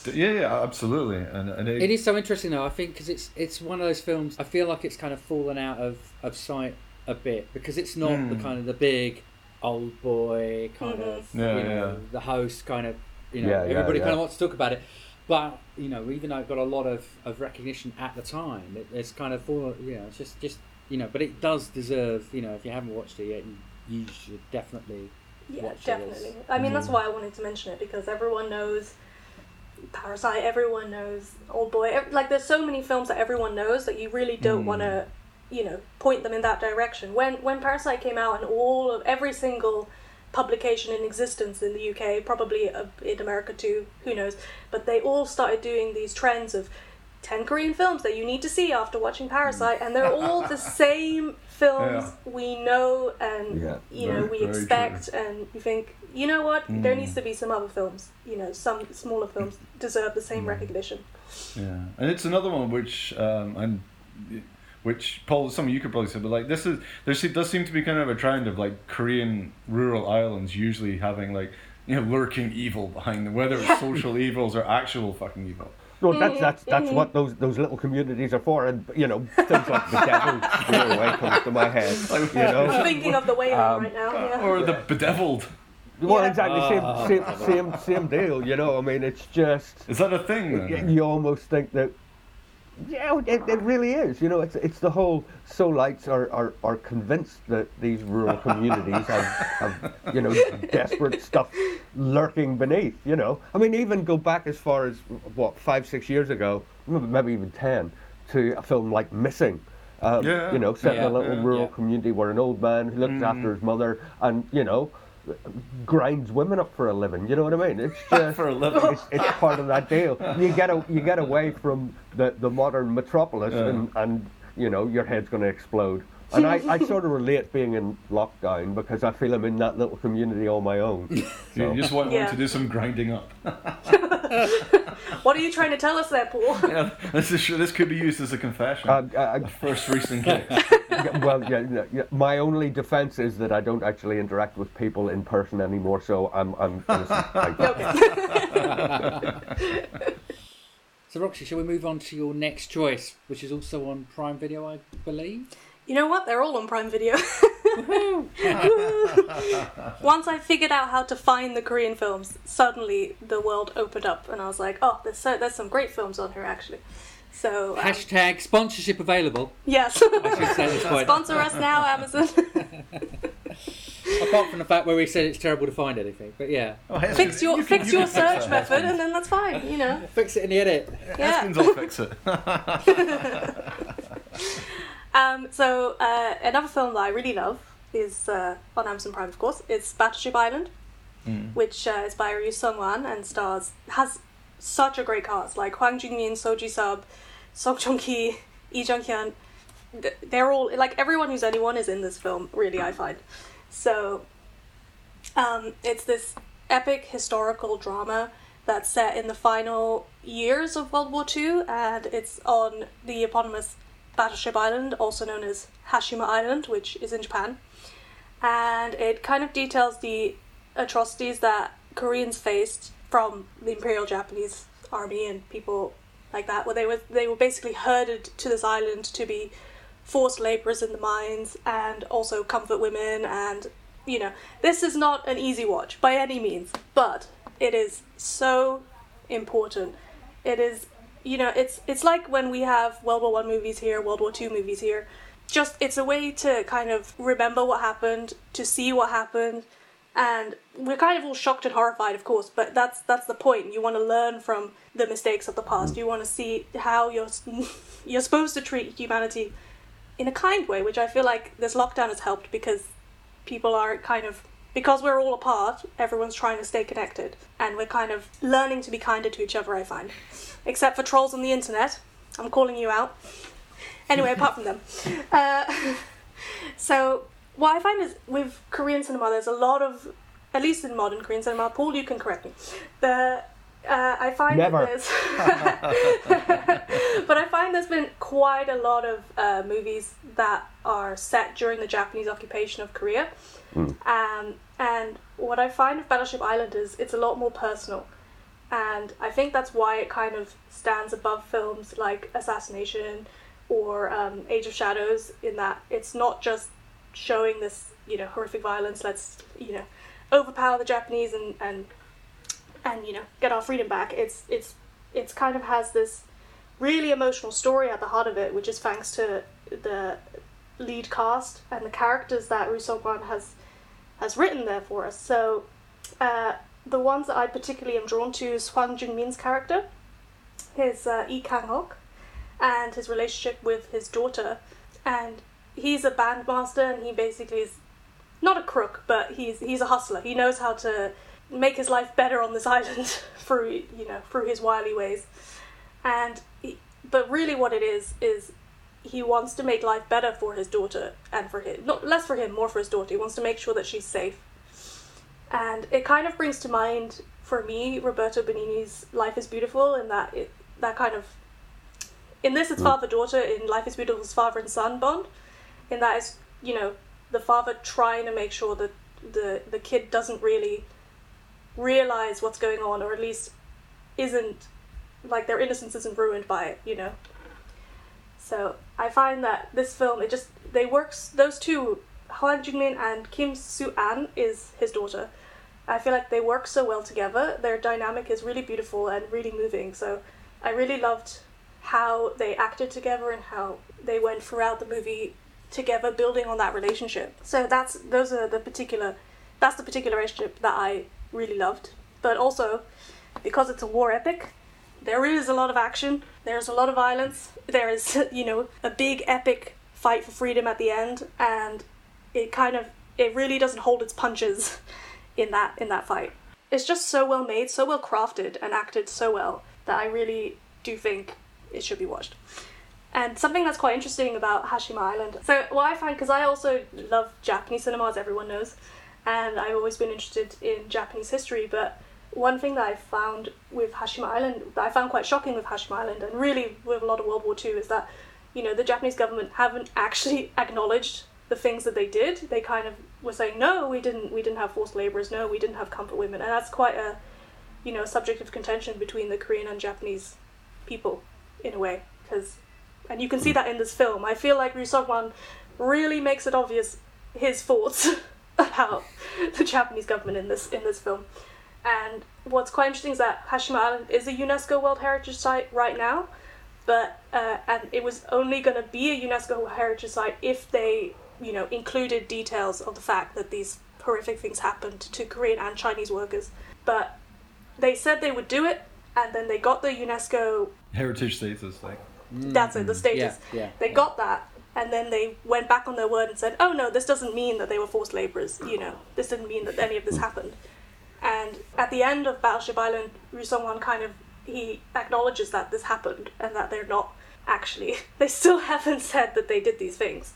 Yeah, yeah, absolutely. And, and it, it is so interesting, though, I think, because it's it's one of those films, I feel like it's kind of fallen out of, of sight a bit, because it's not mm. the kind of the big old boy kind mm-hmm. of, yeah, you know, yeah. the host kind of, you know, yeah, everybody yeah, kind yeah. of wants to talk about it. But, you know, even though it got a lot of, of recognition at the time, it, it's kind of fallen, you know, it's just... just you know, but it does deserve, you know, if you haven't watched it yet, you, you should definitely yeah, watch definitely. it. Yeah, I mean, mm. that's why I wanted to mention it, because everyone knows Parasite, everyone knows Old Boy. Every, like, there's so many films that everyone knows that you really don't mm. want to, you know, point them in that direction. When when Parasite came out, and all of every single publication in existence in the U K, probably in America too, who knows, but they all started doing these trends of ten Korean films that you need to see after watching Parasite, and they're all the same films yeah. we know and yeah, you know very, we expect true. And you think, you know what, mm. there needs to be some other films, you know, some smaller films deserve the same mm. recognition. Yeah, and it's another one which um, and which Paul, some of you could probably say, but like this is there does seem to be kind of a trend of like Korean rural islands usually having like, you know, lurking evil behind them, whether it's yeah. social evils or actual fucking evil. No, that's that's that's mm-hmm. what those those little communities are for, and you know things like the devil, you know, comes to my head. Like, you know, I'm thinking of the way um, right now, yeah. or the bedeviled. Well, yeah. exactly, uh, same same same same deal. You know, I mean, it's just. Is that a thing? Then? You almost think that Yeah, it, it really is. You know, it's it's the whole Seoulites are, are, are convinced that these rural communities have, have, you know, desperate stuff lurking beneath, you know. I mean, even go back as far as, what, five, six years ago, maybe even ten, to a film like Missing. Um, yeah, you know, set yeah, in a little yeah, rural yeah. community where an old man who looks mm. after his mother and, you know, grinds women up for a living. You know what I mean? It's just for a living. It's, it's part of that deal. You get a, you get away from the, the modern metropolis, yeah. and, and you know your head's going to explode. And I, I sort of relate being in lockdown because I feel I'm in that little community on my own. So. You just want yeah. to do some grinding up. What are you trying to tell us there, Paul? Yeah, this is this could be used as a confession. Uh, uh, first recent case. Well, yeah, yeah, my only defense is that I don't actually interact with people in person anymore, so I'm I'm innocent. Okay. So, Roxy, shall we move on to your next choice, which is also on Prime Video, I believe? You know what? They're all on Prime Video. Once I figured out how to find the Korean films, suddenly the world opened up, and I was like, "Oh, there's so, there's some great films on here, actually." So um, hashtag sponsorship available. Yes. I should say this point. Sponsor us now, Amazon. Apart from the fact where we said it's terrible to find anything, but yeah, oh, fix your you fix can, your, you your search fix method, Heskins. And then that's fine. You know, fix it in the edit. Yeah, will fix it. Um, so uh, another film that I really love is uh, on Amazon Prime, of course. It's Battleship Island, mm. which uh, is by Ryoo Seung-wan and stars has such a great cast like Hwang Jung-min, So Ji-sub, Song Chong-ki, Lee Jung-hyun. They're all like everyone who's anyone is in this film. Really, I find so. Um, it's this epic historical drama that's set in the final years of World War Two, and it's on the eponymous Battleship Island, also known as Hashima Island, which is in Japan, and it kind of details the atrocities that Koreans faced from the Imperial Japanese Army and people like that, where they were they were basically herded to this island to be forced laborers in the mines and also comfort women. And you know, this is not an easy watch by any means, but it is so important. It is. You know, it's it's like when we have World War One movies here, World War Two movies here. Just, it's a way to kind of remember what happened, to see what happened. And we're kind of all shocked and horrified, of course, but that's that's the point. You want to learn from the mistakes of the past. You want to see how you're, you're supposed to treat humanity in a kind way, which I feel like this lockdown has helped because people are kind of... Because we're all apart, everyone's trying to stay connected. And we're kind of learning to be kinder to each other, I find. Except for trolls on the internet. I'm calling you out. Anyway, apart from them. Uh, so, what I find is with Korean cinema, there's a lot of... At least in modern Korean cinema, Paul, you can correct me. The, uh, I find Never. That there's... But I find there's been quite a lot of uh, movies that are set during the Japanese occupation of Korea. Mm. Um, and what I find with Battleship Island is it's a lot more personal, and I think that's why it kind of stands above films like Assassination or um, Age of Shadows, in that it's not just showing this, you know, horrific violence, let's, you know, overpower the Japanese and, and, and you know, get our freedom back. It's, it's, it's kind of has this really emotional story at the heart of it, which is thanks to the lead cast and the characters that Ryoo Seung-wan has has written there for us. So uh, the ones that I particularly am drawn to is Hwang Jung-min's character, his uh, Lee Kang-hok, and his relationship with his daughter. And he's a bandmaster, and he basically is not a crook, but he's he's a hustler. He knows how to make his life better on this island through, you know, through his wily ways. And he, but really what it is is he wants to make life better for his daughter and for him, not less for him, more for his daughter. He wants to make sure that she's safe. And it kind of brings to mind, for me, Roberto Benigni's Life is Beautiful, in that it, that kind of, in this it's father-daughter, in Life is Beautiful's father and son bond, in that it's, you know, the father trying to make sure that the, the kid doesn't really realize what's going on, or at least isn't, like their innocence isn't ruined by it, you know. So I find that this film, it just, they works, those two, Hwang Jung-min and Kim Soo-an is his daughter. I feel like they work so well together. Their dynamic is really beautiful and really moving. So I really loved how they acted together and how they went throughout the movie together, building on that relationship. So that's those are the particular that's the particular relationship that I really loved. But also, because it's a war epic, there is a lot of action, there's a lot of violence, there is, you know, a big epic fight for freedom at the end, and it kind of, it really doesn't hold its punches in that in that fight. It's just so well made, so well crafted, and acted so well that I really do think it should be watched. And something that's quite interesting about Hashima Island, so what I find, because I also love Japanese cinema, as everyone knows, and I've always been interested in Japanese history, but one thing that I found with Hashima Island, that I found quite shocking with Hashima Island, and really with a lot of World War Two, is that, you know, the Japanese government haven't actually acknowledged the things that they did. They kind of were saying, no, we didn't we didn't have forced labourers, no, we didn't have comfort women, and that's quite a, you know, subject of contention between the Korean and Japanese people, in a way, because, and you can see that in this film. I feel like Ryoo Seung-wan really makes it obvious his thoughts about the Japanese government in this in this film. And what's quite interesting is that Hashima Island is a UNESCO World Heritage Site right now, but uh, and it was only going to be a UNESCO World Heritage Site if they, you know, included details of the fact that these horrific things happened to Korean and Chinese workers. But they said they would do it, and then they got the UNESCO Heritage status, like mm, that's it, the status. Yeah, yeah, they yeah. got that, and then they went back on their word and said, "Oh no, this doesn't mean that they were forced laborers. You know, this didn't mean that any of this happened." And at the end of Battleship Island, Ryoo Seung-wan kind of, he acknowledges that this happened and that they're not actually, they still haven't said that they did these things.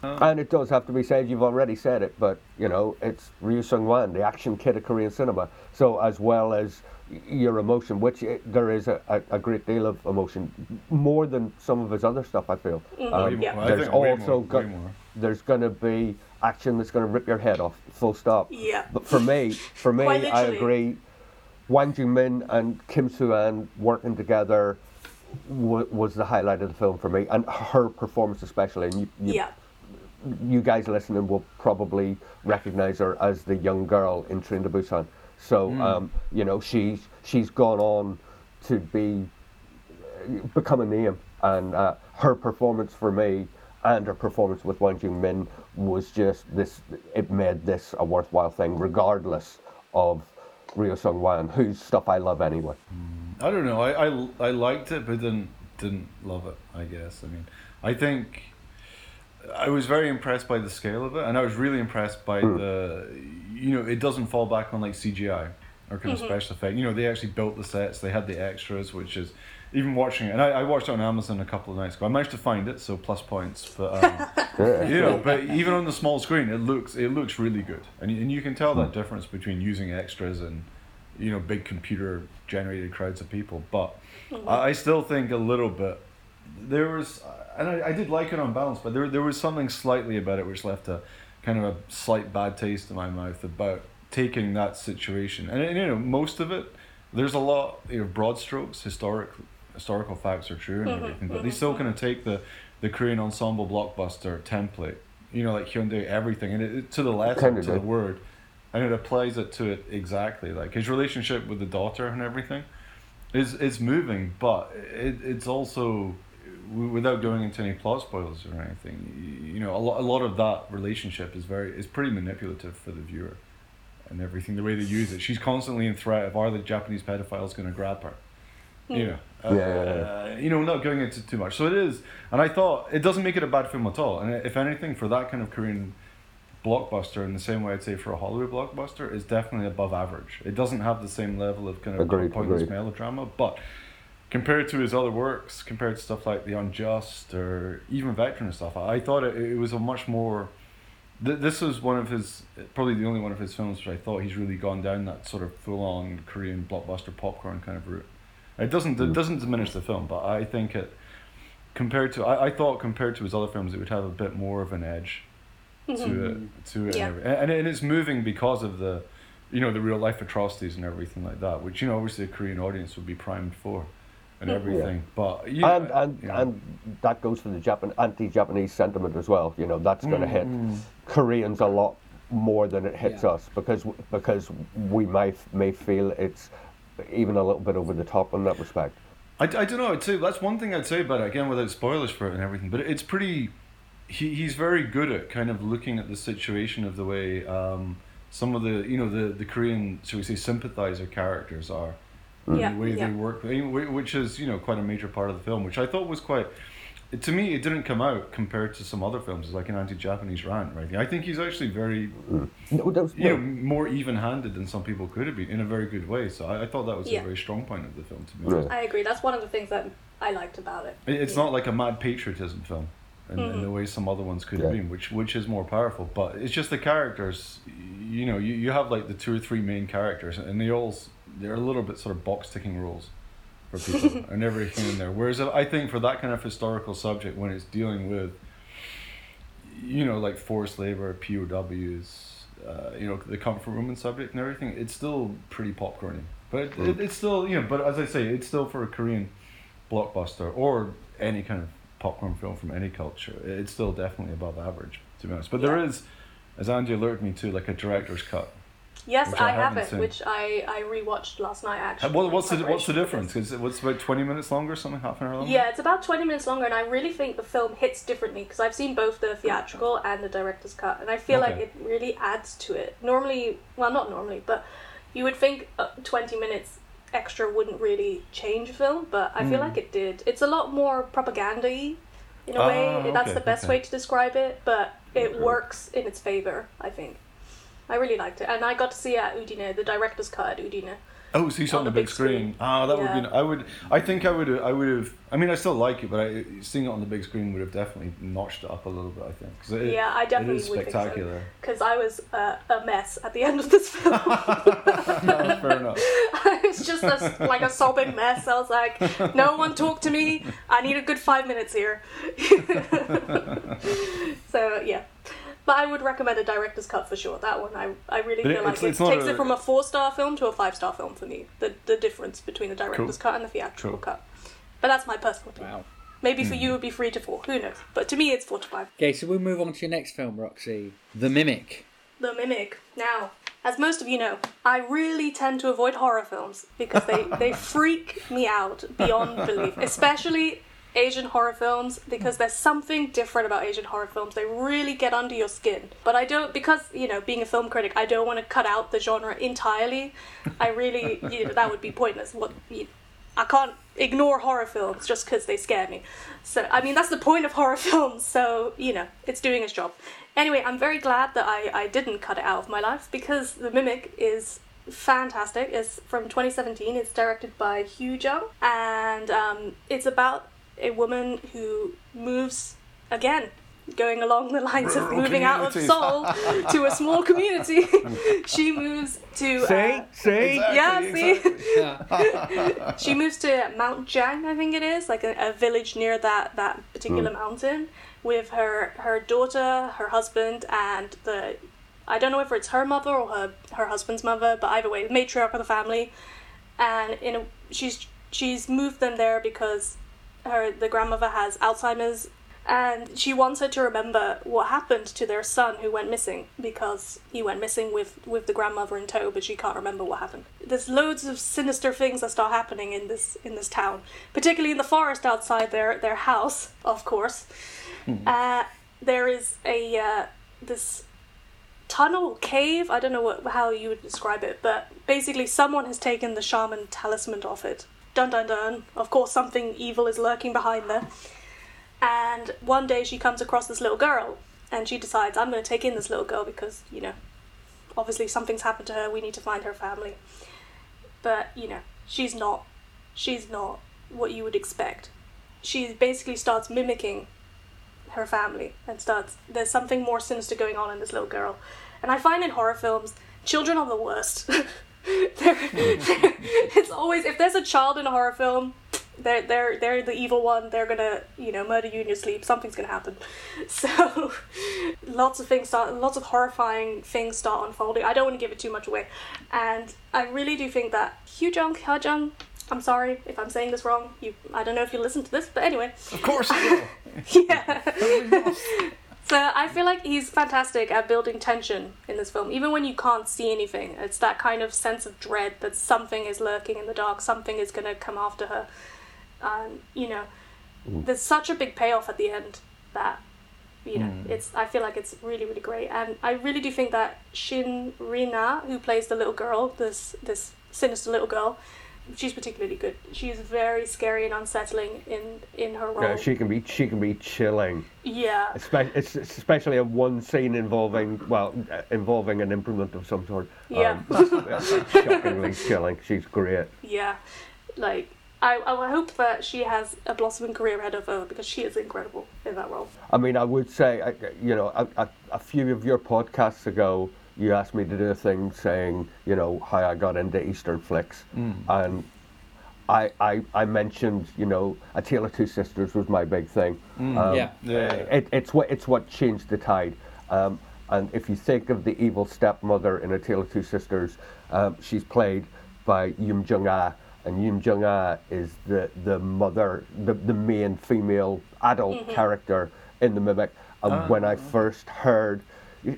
And it does have to be said, you've already said it, but, you know, it's Ryoo Seung-wan, the action kid of Korean cinema. So as well as your emotion, which it, there is a, a, a great deal of emotion, more than some of his other stuff, I feel. Mm-hmm. Um, yeah. There's also go- more. There's going to be action that's going to rip your head off, full stop. Yeah. But for me, for me, I agree. Hwang Jung-min and Kim Soo-an working together w- was the highlight of the film for me, and her performance especially. And you, you, yeah. you guys listening will probably recognize her as the young girl in Train to Busan. So mm. um, you know, she's she's gone on to be become a name, and uh, her performance for me. And her performance with Hwang Jung-min was just this, it made this a worthwhile thing, regardless of Ryoo Seung-wan, whose stuff I love anyway. I don't know, I, I, I liked it, but didn't, didn't love it, I guess. I mean, I think I was very impressed by the scale of it, and I was really impressed by mm. the, you know, it doesn't fall back on like C G I or kind of mm-hmm. special effect. You know, they actually built the sets, they had the extras, which is, even watching it, and I, I watched it on Amazon a couple of nights ago. I managed to find it, so plus points. But um, you know, but even on the small screen, it looks it looks really good, and and you can tell that difference between using extras and, you know, big computer generated crowds of people. But mm-hmm. I, I still think a little bit there was, and I, I did like it on balance, but there there was something slightly about it which left a kind of a slight bad taste in my mouth about taking that situation, and, and you know, most of it, there's a lot, you know, broad strokes historically. Historical facts are true and everything, but they still kind of take the, the Korean ensemble blockbuster template, you know, like Hyundai, everything, and it, it, to the letter, kind of to did. the word, and it applies it to it exactly. Like his relationship with the daughter and everything is it's moving, but it it's also, without going into any plot spoilers or anything, you, you know, a lot a lot of that relationship is very is pretty manipulative for the viewer, and everything, the way they use it. She's constantly in threat of, are the Japanese pedophiles going to grab her? You know, uh, yeah. uh, you know, not going into too much. So it is, and I thought it doesn't make it a bad film at all. And if anything, for that kind of Korean blockbuster, in the same way I'd say for a Hollywood blockbuster, is definitely above average. It doesn't have the same level of kind of agreed, pointless agreed. melodrama, but compared to his other works, compared to stuff like The Unjust or even Veteran stuff, I thought it, it was a much more. Th- this was one of his, probably the only one of his films where I thought he's really gone down that sort of full-on Korean blockbuster popcorn kind of route. It doesn't it doesn't diminish the film, but I think it compared to I, I thought compared to his other films it would have a bit more of an edge mm-hmm. to it to it yeah. and, and and it's moving because of the, you know, the real life atrocities and everything like that, which, you know, obviously a Korean audience would be primed for and everything. Yeah. But you know, and and, you know, and that goes for the Japan anti-Japanese sentiment as well. You know, that's going to mm-hmm. hit Koreans a lot more than it hits yeah. us because because we may may feel it's even a little bit over the top in that respect. I, I don't know, I'd say that's one thing I'd say about it, again, without spoilers for it and everything, but it's pretty, he he's very good at kind of looking at the situation of the way um, some of the, you know, the, the Korean, shall we say, sympathizer characters are, yeah, the way yeah. they work, which is, you know, quite a major part of the film, which I thought was quite, to me, it didn't come out compared to some other films. It's like an anti-Japanese rant, right? I think he's actually very, no, that's you know, more even-handed than some people could have been, in a very good way. So I, I thought that was yeah. a very strong point of the film, to me. Yeah. I agree. That's one of the things that I liked about it. it it's yeah. not like a mad patriotism film in, mm-hmm. in the way some other ones could yeah. have been, which which is more powerful. But it's just the characters, you know, you, you have like the two or three main characters, and they all, they're a little bit sort of box-ticking roles. For people and everything in there. Whereas I think for that kind of historical subject, when it's dealing with, you know, like forced labor, P O Ws, uh, you know, the comfort woman subject and everything, it's still pretty popcorny. But mm. it, it's still, you know, but as I say, it's still for a Korean blockbuster or any kind of popcorn film from any culture. It's still definitely above average, to be honest. But yeah. there is, as Andy alerted me to, like a director's cut. Yes, I, I have it, seen. which I, I rewatched last night, actually. What, what's, the, what's the difference? Because it's about twenty minutes longer or something, half an hour longer? Yeah, it's about twenty minutes longer, and I really think the film hits differently, because I've seen both the theatrical and the director's cut, and I feel okay. like it really adds to it. Normally, well, not normally, but you would think twenty minutes extra wouldn't really change a film, but I mm. feel like it did. It's a lot more propaganda-y, in a uh, way. Okay, That's the best okay. way to describe it, but it okay. works in its favour, I think. I really liked it, and I got to see it at Udine, the director's cut at Udine. Oh, so you saw it on the big screen. screen. Ah, that yeah. would be. I would. I think I would. I would have. I mean, I still like it, but I, seeing it on the big screen would have definitely notched it up a little bit. I think. Cause it, yeah, I definitely it is would spectacular. Because so. I was uh, a mess at the end of this film. No, fair enough. I was just a, like a sobbing mess. I was like, no one talk to me. I need a good five minutes here. So yeah. But I would recommend a director's cut for sure. That one, I I really but feel it, like it's, it it's takes a, it from a four-star film to a five-star film for me. The the difference between the director's cool. cut and the theatrical cool. cut. But that's my personal opinion. Wow. Maybe mm. for you it would be three to four. Who knows? But to me, it's four to five. Okay, so we'll move on to your next film, Roxy. The Mimic. The Mimic. Now, as most of you know, I really tend to avoid horror films because they, they freak me out beyond belief, especially Asian horror films, because there's something different about Asian horror films. They really get under your skin. But I don't, because, you know, being a film critic, I don't want to cut out the genre entirely. I really, you know, that would be pointless. What, you know, I can't ignore horror films just because they scare me. So, I mean, that's the point of horror films. So, you know, it's doing its job. Anyway, I'm very glad that I, I didn't cut it out of my life, because The Mimic is fantastic. It's from twenty seventeen. It's directed by Ryoo Seung-wan, and um, it's about a woman who moves, again, going along the lines of moving out of Seoul to a small community. She moves to... Say, uh, say. Yeah, exactly, see? Exactly. She moves to Mount Jang, I think it is, like a, a village near that, that particular mm. mountain, with her, her daughter, her husband, and the... I don't know if it's her mother or her, her husband's mother, but either way, the matriarch of the family. And in a, she's she's moved them there because... Her the grandmother has Alzheimer's, and she wants her to remember what happened to their son who went missing, because he went missing with, with the grandmother in tow, but she can't remember what happened. There's loads of sinister things that start happening in this in this town, particularly in the forest outside their, their house, of course. Mm. Uh, there is a uh, this tunnel cave, I don't know what how you would describe it, but basically someone has taken the shaman talisman off it. Dun dun dun, of course something evil is lurking behind there. And one day she comes across this little girl, and she decides, I'm going to take in this little girl because, you know, obviously something's happened to her, we need to find her family. But, you know, she's not, she's not what you would expect. She basically starts mimicking her family and starts, there's something more sinister going on in this little girl. And I find in horror films, children are the worst. They're, they're, it's always, if there's a child in a horror film, they're they're they're the evil one. They're gonna, you know, murder you in your sleep. Something's gonna happen. So lots of things start, lots of horrifying things start unfolding. I don't want to give it too much away, and I really do think that Ryoo Seung-wan, I'm sorry if I'm saying this wrong. You, I don't know if you listen to this, but anyway. Of course I will. Yeah. So I feel like he's fantastic at building tension in this film, even when you can't see anything. It's that kind of sense of dread that something is lurking in the dark, something is going to come after her. um, you know, mm. there's such a big payoff at the end that, you know, mm. it's, I feel like it's really, really great. And I really do think that Shin Rina, who plays the little girl, this this sinister little girl, she's particularly good. She's very scary and unsettling in, in her role. Yeah, she can be she can be chilling. Yeah. Espe- it's especially a one scene involving well involving an implement of some sort. Yeah. Um, shockingly chilling. She's great. Yeah, like I I hope that she has a blossoming career ahead of her because she is incredible in that role. I mean, I would say, you know, a, a, a few of your podcasts ago, you asked me to do a thing saying, you know, how I got into Eastern flicks. Mm. And I, I I mentioned, you know, A Tale of Two Sisters was my big thing. Mm. Um, yeah. yeah. It, it's, what, it's what changed the tide. Um, and if you think of the evil stepmother in A Tale of Two Sisters, um, she's played by Yoon Jung-ah. And Yoon Jung-ah is the, the mother, the, the main female adult mm-hmm. character in The Mimic. And oh. when I first heard,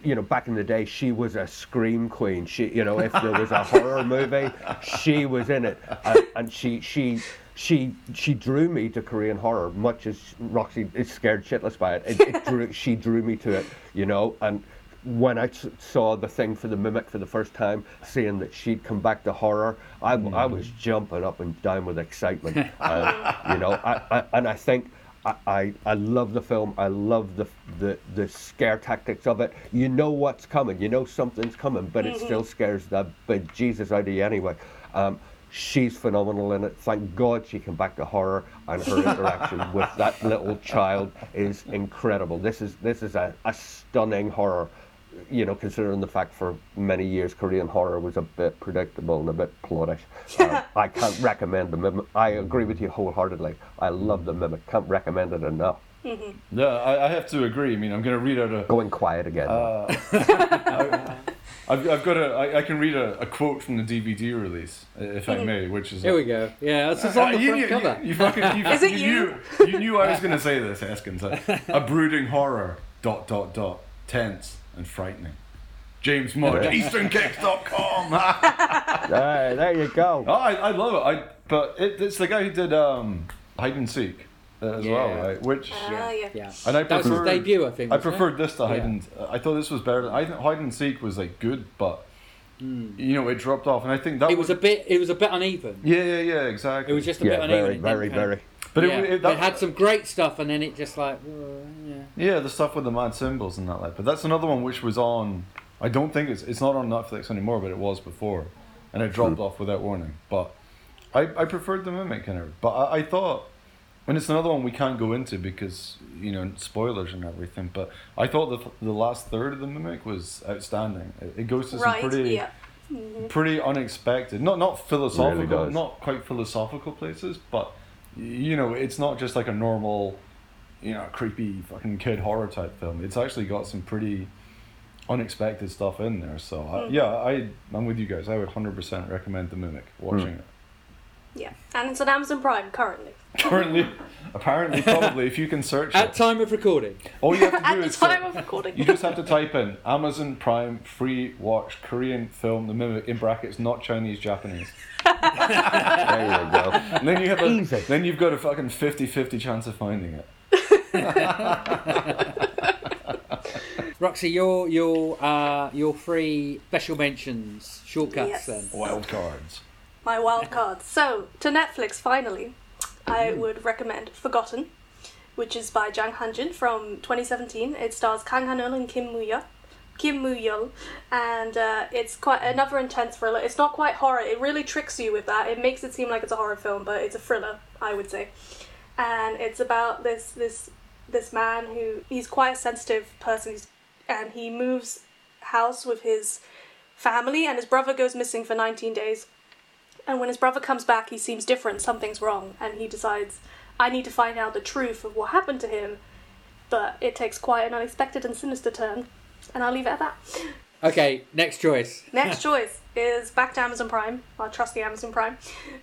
you know, back in the day, she was a scream queen. She, you know, if there was a horror movie, she was in it, and, and she, she, she, she drew me to Korean horror. Much as Roxy is scared shitless by it, it, it drew, she drew me to it. You know, and when I t- saw the thing for The Mimic for the first time, seeing that she'd come back to horror, I, mm. I was jumping up and down with excitement. um, you know, I, I, and I think. I, I, I love the film. I love the, the the scare tactics of it. You know what's coming. You know something's coming, but mm-hmm. it still scares the bejesus out of you anyway. Um, she's phenomenal in it. Thank God she came back to horror, and her interaction with that little child is incredible. This is this is a, a stunning horror, you know, considering the fact for many years Korean horror was a bit predictable and a bit plottish. Uh, I can't recommend The Mimic. I agree with you wholeheartedly. I love The Mimic. Can't recommend it enough. Mm-hmm. Yeah, I, I have to agree. I mean, I'm going to read out a... Going quiet again. Uh, I, I've, I've got a... I, I can read a, a quote from the D V D release, if I may, which is... Here a, we go. Yeah, it's just uh, on the you, front you, cover. You, you fucking, you, is it you? You, you knew I was going to say this, Heskins. A brooding horror, dot, dot, dot, tense. And frightening. James Mudge, Eastern Kicks dot com. Right, there you go. Oh, I, I love it. I but it, it's the guy who did um, Hide and Seek uh, as yeah. well, right? Which uh, yeah. yeah. And I that preferred, was his debut, I think. I preferred it? This to Hide yeah. and uh, I thought this was better. Than, I think Hide and Seek was like good, but mm. you know it dropped off, and I think that it was, was a bit. It was a bit uneven. Yeah, yeah, yeah, exactly. It was just a yeah, bit very, uneven. Very, very, very. But yeah, it, it, that, it had some great stuff, and then it just like yeah. yeah, the stuff with the mad symbols and that. Like, but that's another one which was on. I don't think it's it's not on Netflix anymore, but it was before, and it dropped mm. off without warning. But I, I preferred The Mimic in it. But I, I thought, and it's another one we can't go into because you know spoilers and everything. But I thought the the last third of The Mimic was outstanding. It, it goes to some right, pretty. Yeah. Mm-hmm. Pretty unexpected. Not not philosophical. Really not quite philosophical places, but. You know, it's not just like a normal, you know, creepy fucking kid horror type film. It's actually got some pretty unexpected stuff in there. So, I, mm. yeah, I, I'm with you guys. I would one hundred percent recommend The Mimic, watching mm. it. Yeah, and it's on Amazon Prime currently. Currently, apparently, probably, if you can search At it. time of recording. All you have to do At is... At the time search, of recording. You just have to type in Amazon Prime free watch Korean film The Mimic, in brackets, not Chinese, Japanese. There you go. And then you have a, then you've got a fucking fifty-fifty chance of finding it. Roxy, your your uh your three special mentions, shortcuts yes. then. Wild cards. My wild cards. So to Netflix finally, I would recommend Forgotten, which is by Jang Han-jin from twenty seventeen. It stars Kang Han-eul and Kim Moo-yeol. Kim Moo-yeol, and uh, it's quite another intense thriller. It's not quite horror. It really tricks you with that. It makes it seem like it's a horror film, but it's a thriller, I would say. And it's about this this this man who he's quite a sensitive person, and he moves house with his family, and his brother goes missing for nineteen days. And when his brother comes back, he seems different. Something's wrong, and he decides, I need to find out the truth of what happened to him. But it takes quite an unexpected and sinister turn. And I'll leave it at that. Okay, next choice. Next choice is back to Amazon Prime, our trusty Amazon Prime,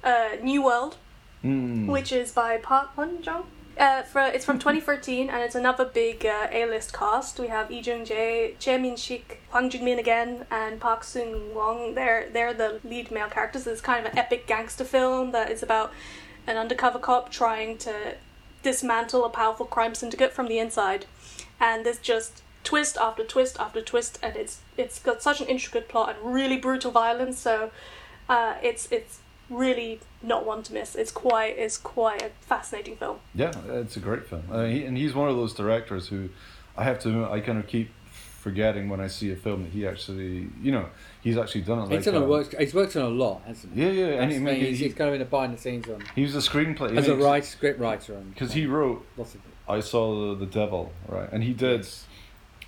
uh, New World, mm. which is by Park Hwang Jung. Uh, for, it's from twenty thirteen, and it's another big uh, A-list cast. We have Lee Jung-jae, Choi Min-sik, Hwang Jung-min again, and Park Seung-won. They're, they're the lead male characters. It's kind of an epic gangster film that is about an undercover cop trying to dismantle a powerful crime syndicate from the inside. And there's just twist after twist after twist, and it's it's got such an intricate plot and really brutal violence, so uh, it's it's really not one to miss. It's quite it's quite a fascinating film. Yeah, it's a great film. Uh, he, and he's one of those directors who I have to I kind of keep forgetting when I see a film that he actually, you know, he's actually done it. He's, like, done a um, work, he's worked on a lot, hasn't he? Yeah, yeah. And he, he, he's, he's kind of in the behind the scenes on. He was a screenplay. As a writer, script writer. Because he wrote lots of I Saw the, the Devil, right? And he did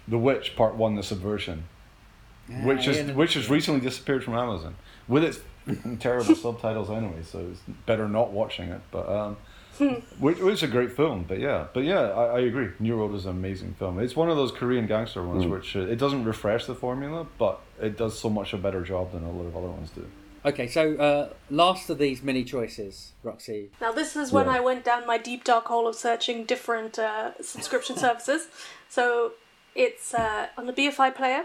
The Witch Part One, The Subversion, ah, which yeah, is no, which has yeah. recently disappeared from Amazon with its terrible subtitles anyway, so it's better not watching it. But um, which was a great film. But yeah, but yeah, I, I agree. New Road is an amazing film. It's one of those Korean gangster ones mm. which uh, it doesn't refresh the formula, but it does so much a better job than a lot of other ones do. Okay, so uh, last of these mini choices, Roxy. Now this is when yeah. I went down my deep dark hole of searching different uh, subscription services. So it's uh, on the B F I player.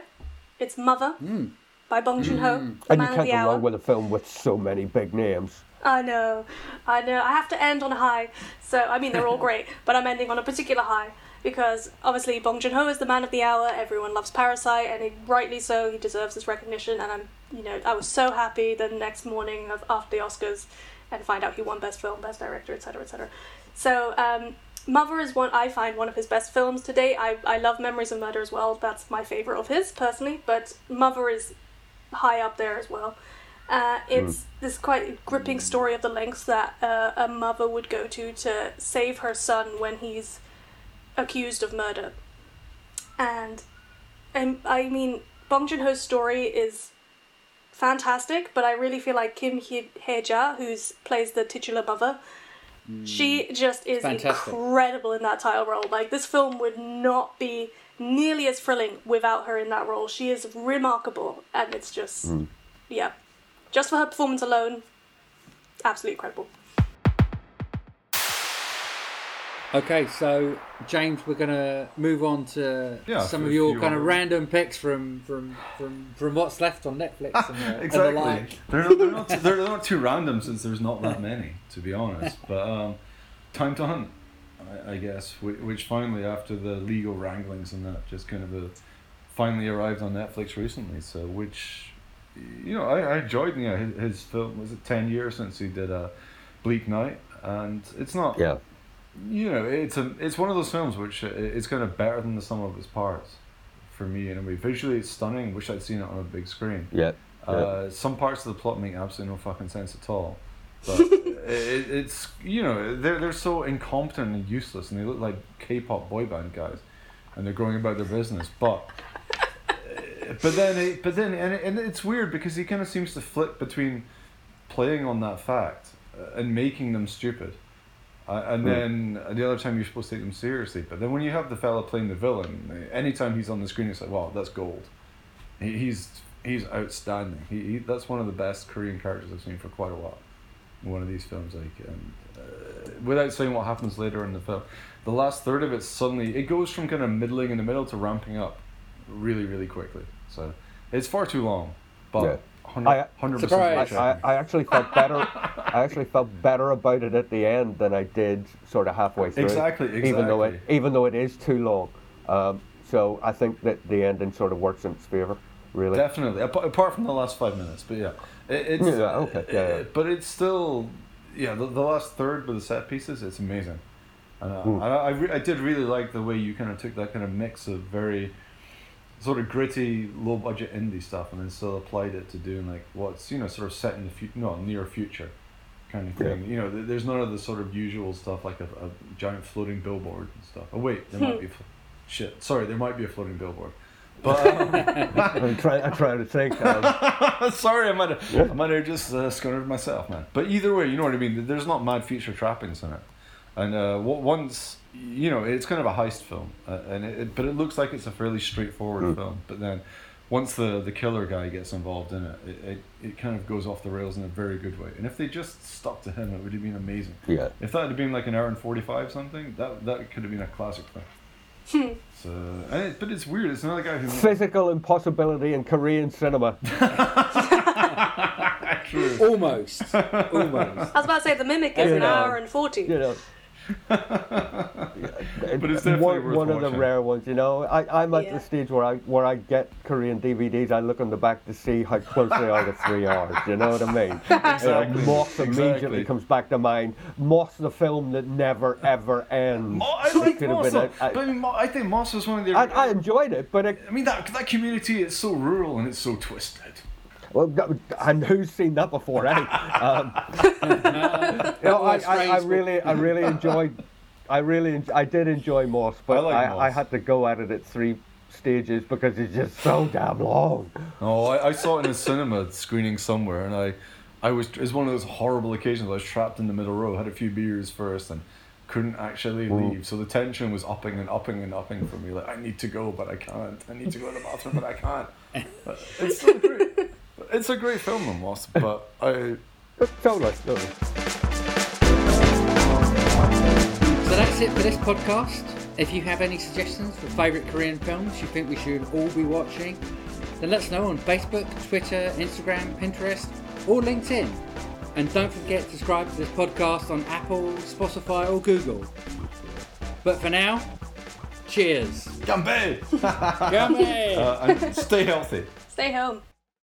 It's Mother mm. by Bong Joon-ho, mm. the and man you can't of the go hour. Wrong with a film with so many big names. I know, I know. I have to end on a high. So I mean, they're all great, but I'm ending on a particular high because obviously Bong Joon-ho is the man of the hour. Everyone loves Parasite, and he, rightly so. He deserves this recognition, and I'm, you know, I was so happy the next morning of, after the Oscars, and find out he won Best Film, Best Director, et cetera, et cetera. So um, Mother is one I find one of his best films to date. I I love Memories of Murder as well. That's my favorite of his personally, but Mother is high up there as well. Uh, it's mm. this quite gripping story of the lengths that uh, a mother would go to to save her son when he's accused of murder. And, and I mean, Bong Joon-ho's story is fantastic, but I really feel like Kim Hye-ja, who plays the titular mother, mm. she just is fantastic. Incredible in that title role. Like, this film would not be nearly as thrilling without her in that role. She is remarkable, and it's just, mm. yeah. Just for her performance alone, absolutely incredible. Okay, so James, we're gonna move on to yeah, some of your kind of random picks from, from, from, from what's left on Netflix and the, exactly. and the like. They're not, they're not too, they're not too random since there's not that many, to be honest. But um, Time to Hunt, I, I guess, which finally, after the legal wranglings and that, just kind of a, finally arrived on Netflix recently. So which. You know, I, I enjoyed you know, his, his film. Was it ten years since he did a Bleak Night? And it's not. Yeah. You know, it's a it's one of those films which it's kind of better than the sum of its parts, for me in a way. Visually, it's stunning. Wish I'd seen it on a big screen. Yeah. Uh, yeah. Some parts of the plot make absolutely no fucking sense at all. But it, it's you know they're they're so incompetent and useless, and they look like K-pop boy band guys, and they're going about their business, but. But then, it, but then, and, it, and it's weird because he kind of seems to flip between playing on that fact and making them stupid, uh, and mm. then the other time you're supposed to take them seriously. But then when you have the fella playing the villain, anytime he's on the screen, it's like, wow, that's gold. He, he's he's outstanding. He, he that's one of the best Korean characters I've seen for quite a while. In one of these films, like, and, uh, without saying what happens later in the film, the last third of it suddenly it goes from kind of middling in the middle to ramping up, really, really quickly. So it's far too long, but yeah. one hundred percent. I, I, I actually felt better. I actually felt better about it at the end than I did sort of halfway through. Exactly, exactly. Even though it, even though it is too long, um, so I think that the ending sort of works in its favor. Really, definitely. Apart, apart from the last five minutes, but yeah, it, it's yeah, okay, yeah, it, yeah. But it's still yeah. The, the last third with the set pieces, it's amazing. And uh, mm. I I, re- I did really like the way you kind of took that kind of mix of very. Sort of gritty, low budget indie stuff, and then still applied it to doing like what's you know sort of set in the future, no near future, kind of thing. Yeah. You know, th- there's none of the sort of usual stuff like a, a giant floating billboard and stuff. Oh wait, there might be, fl- shit. Sorry, there might be a floating billboard. But um, I'm trying. I'm trying to think. Um... sorry, I might have. Yeah. I might have just uh, scunnered myself, man. But either way, you know what I mean. There's not mad future trappings in it, and uh, what once. You know, it's kind of a heist film, uh, and it, it, but it looks like it's a fairly straightforward mm. film. But then, once the, the killer guy gets involved in it it, it, it kind of goes off the rails in a very good way. And if they just stuck to him, it would have been amazing. Yeah. If that had been like an hour and forty-five something, that that could have been a classic film. so, and it, but it's weird. It's another guy who physical impossibility in Korean cinema. Hmm. Almost. Almost. I was about to say, The Mimic is yeah. an hour and forty. You know. But it's definitely one, worth one of the rare ones, you know. I, I'm at yeah. the stage where I where I get Korean D V Ds. I look on the back to see how close they are to three hours. You know what I mean? Exactly. Uh, Moss exactly. immediately comes back to mind. Moss, the film that never ever ends. Oh, I like Moss. I, I, I, mean, I think Moss was one of the. I, I enjoyed it, but it, I mean that that community is so rural and it's so twisted. Well, and who's seen that before, eh? Um, you know, I, I, I really, I really enjoyed. I really, I did enjoy Moss, but I, like I, Moss. I had to go at it at three stages because it's just so damn long. Oh, I, I saw it in a cinema screening somewhere, and I, I was. It was one of those horrible occasions. I was trapped in the middle row, had a few beers first, and couldn't actually leave. Mm. So the tension was upping and upping and upping for me. Like, I need to go, but I can't. I need to go to the bathroom, but I can't. It's so great. It's a great film, and Wasp, but I... Totally. So that's it for this podcast. If you have any suggestions for favourite Korean films you think we should all be watching, then let us know on Facebook, Twitter, Instagram, Pinterest, or LinkedIn. And don't forget to subscribe to this podcast on Apple, Spotify, or Google. But for now, cheers. Ganbae! Ganbae! Uh, and stay healthy. Stay home.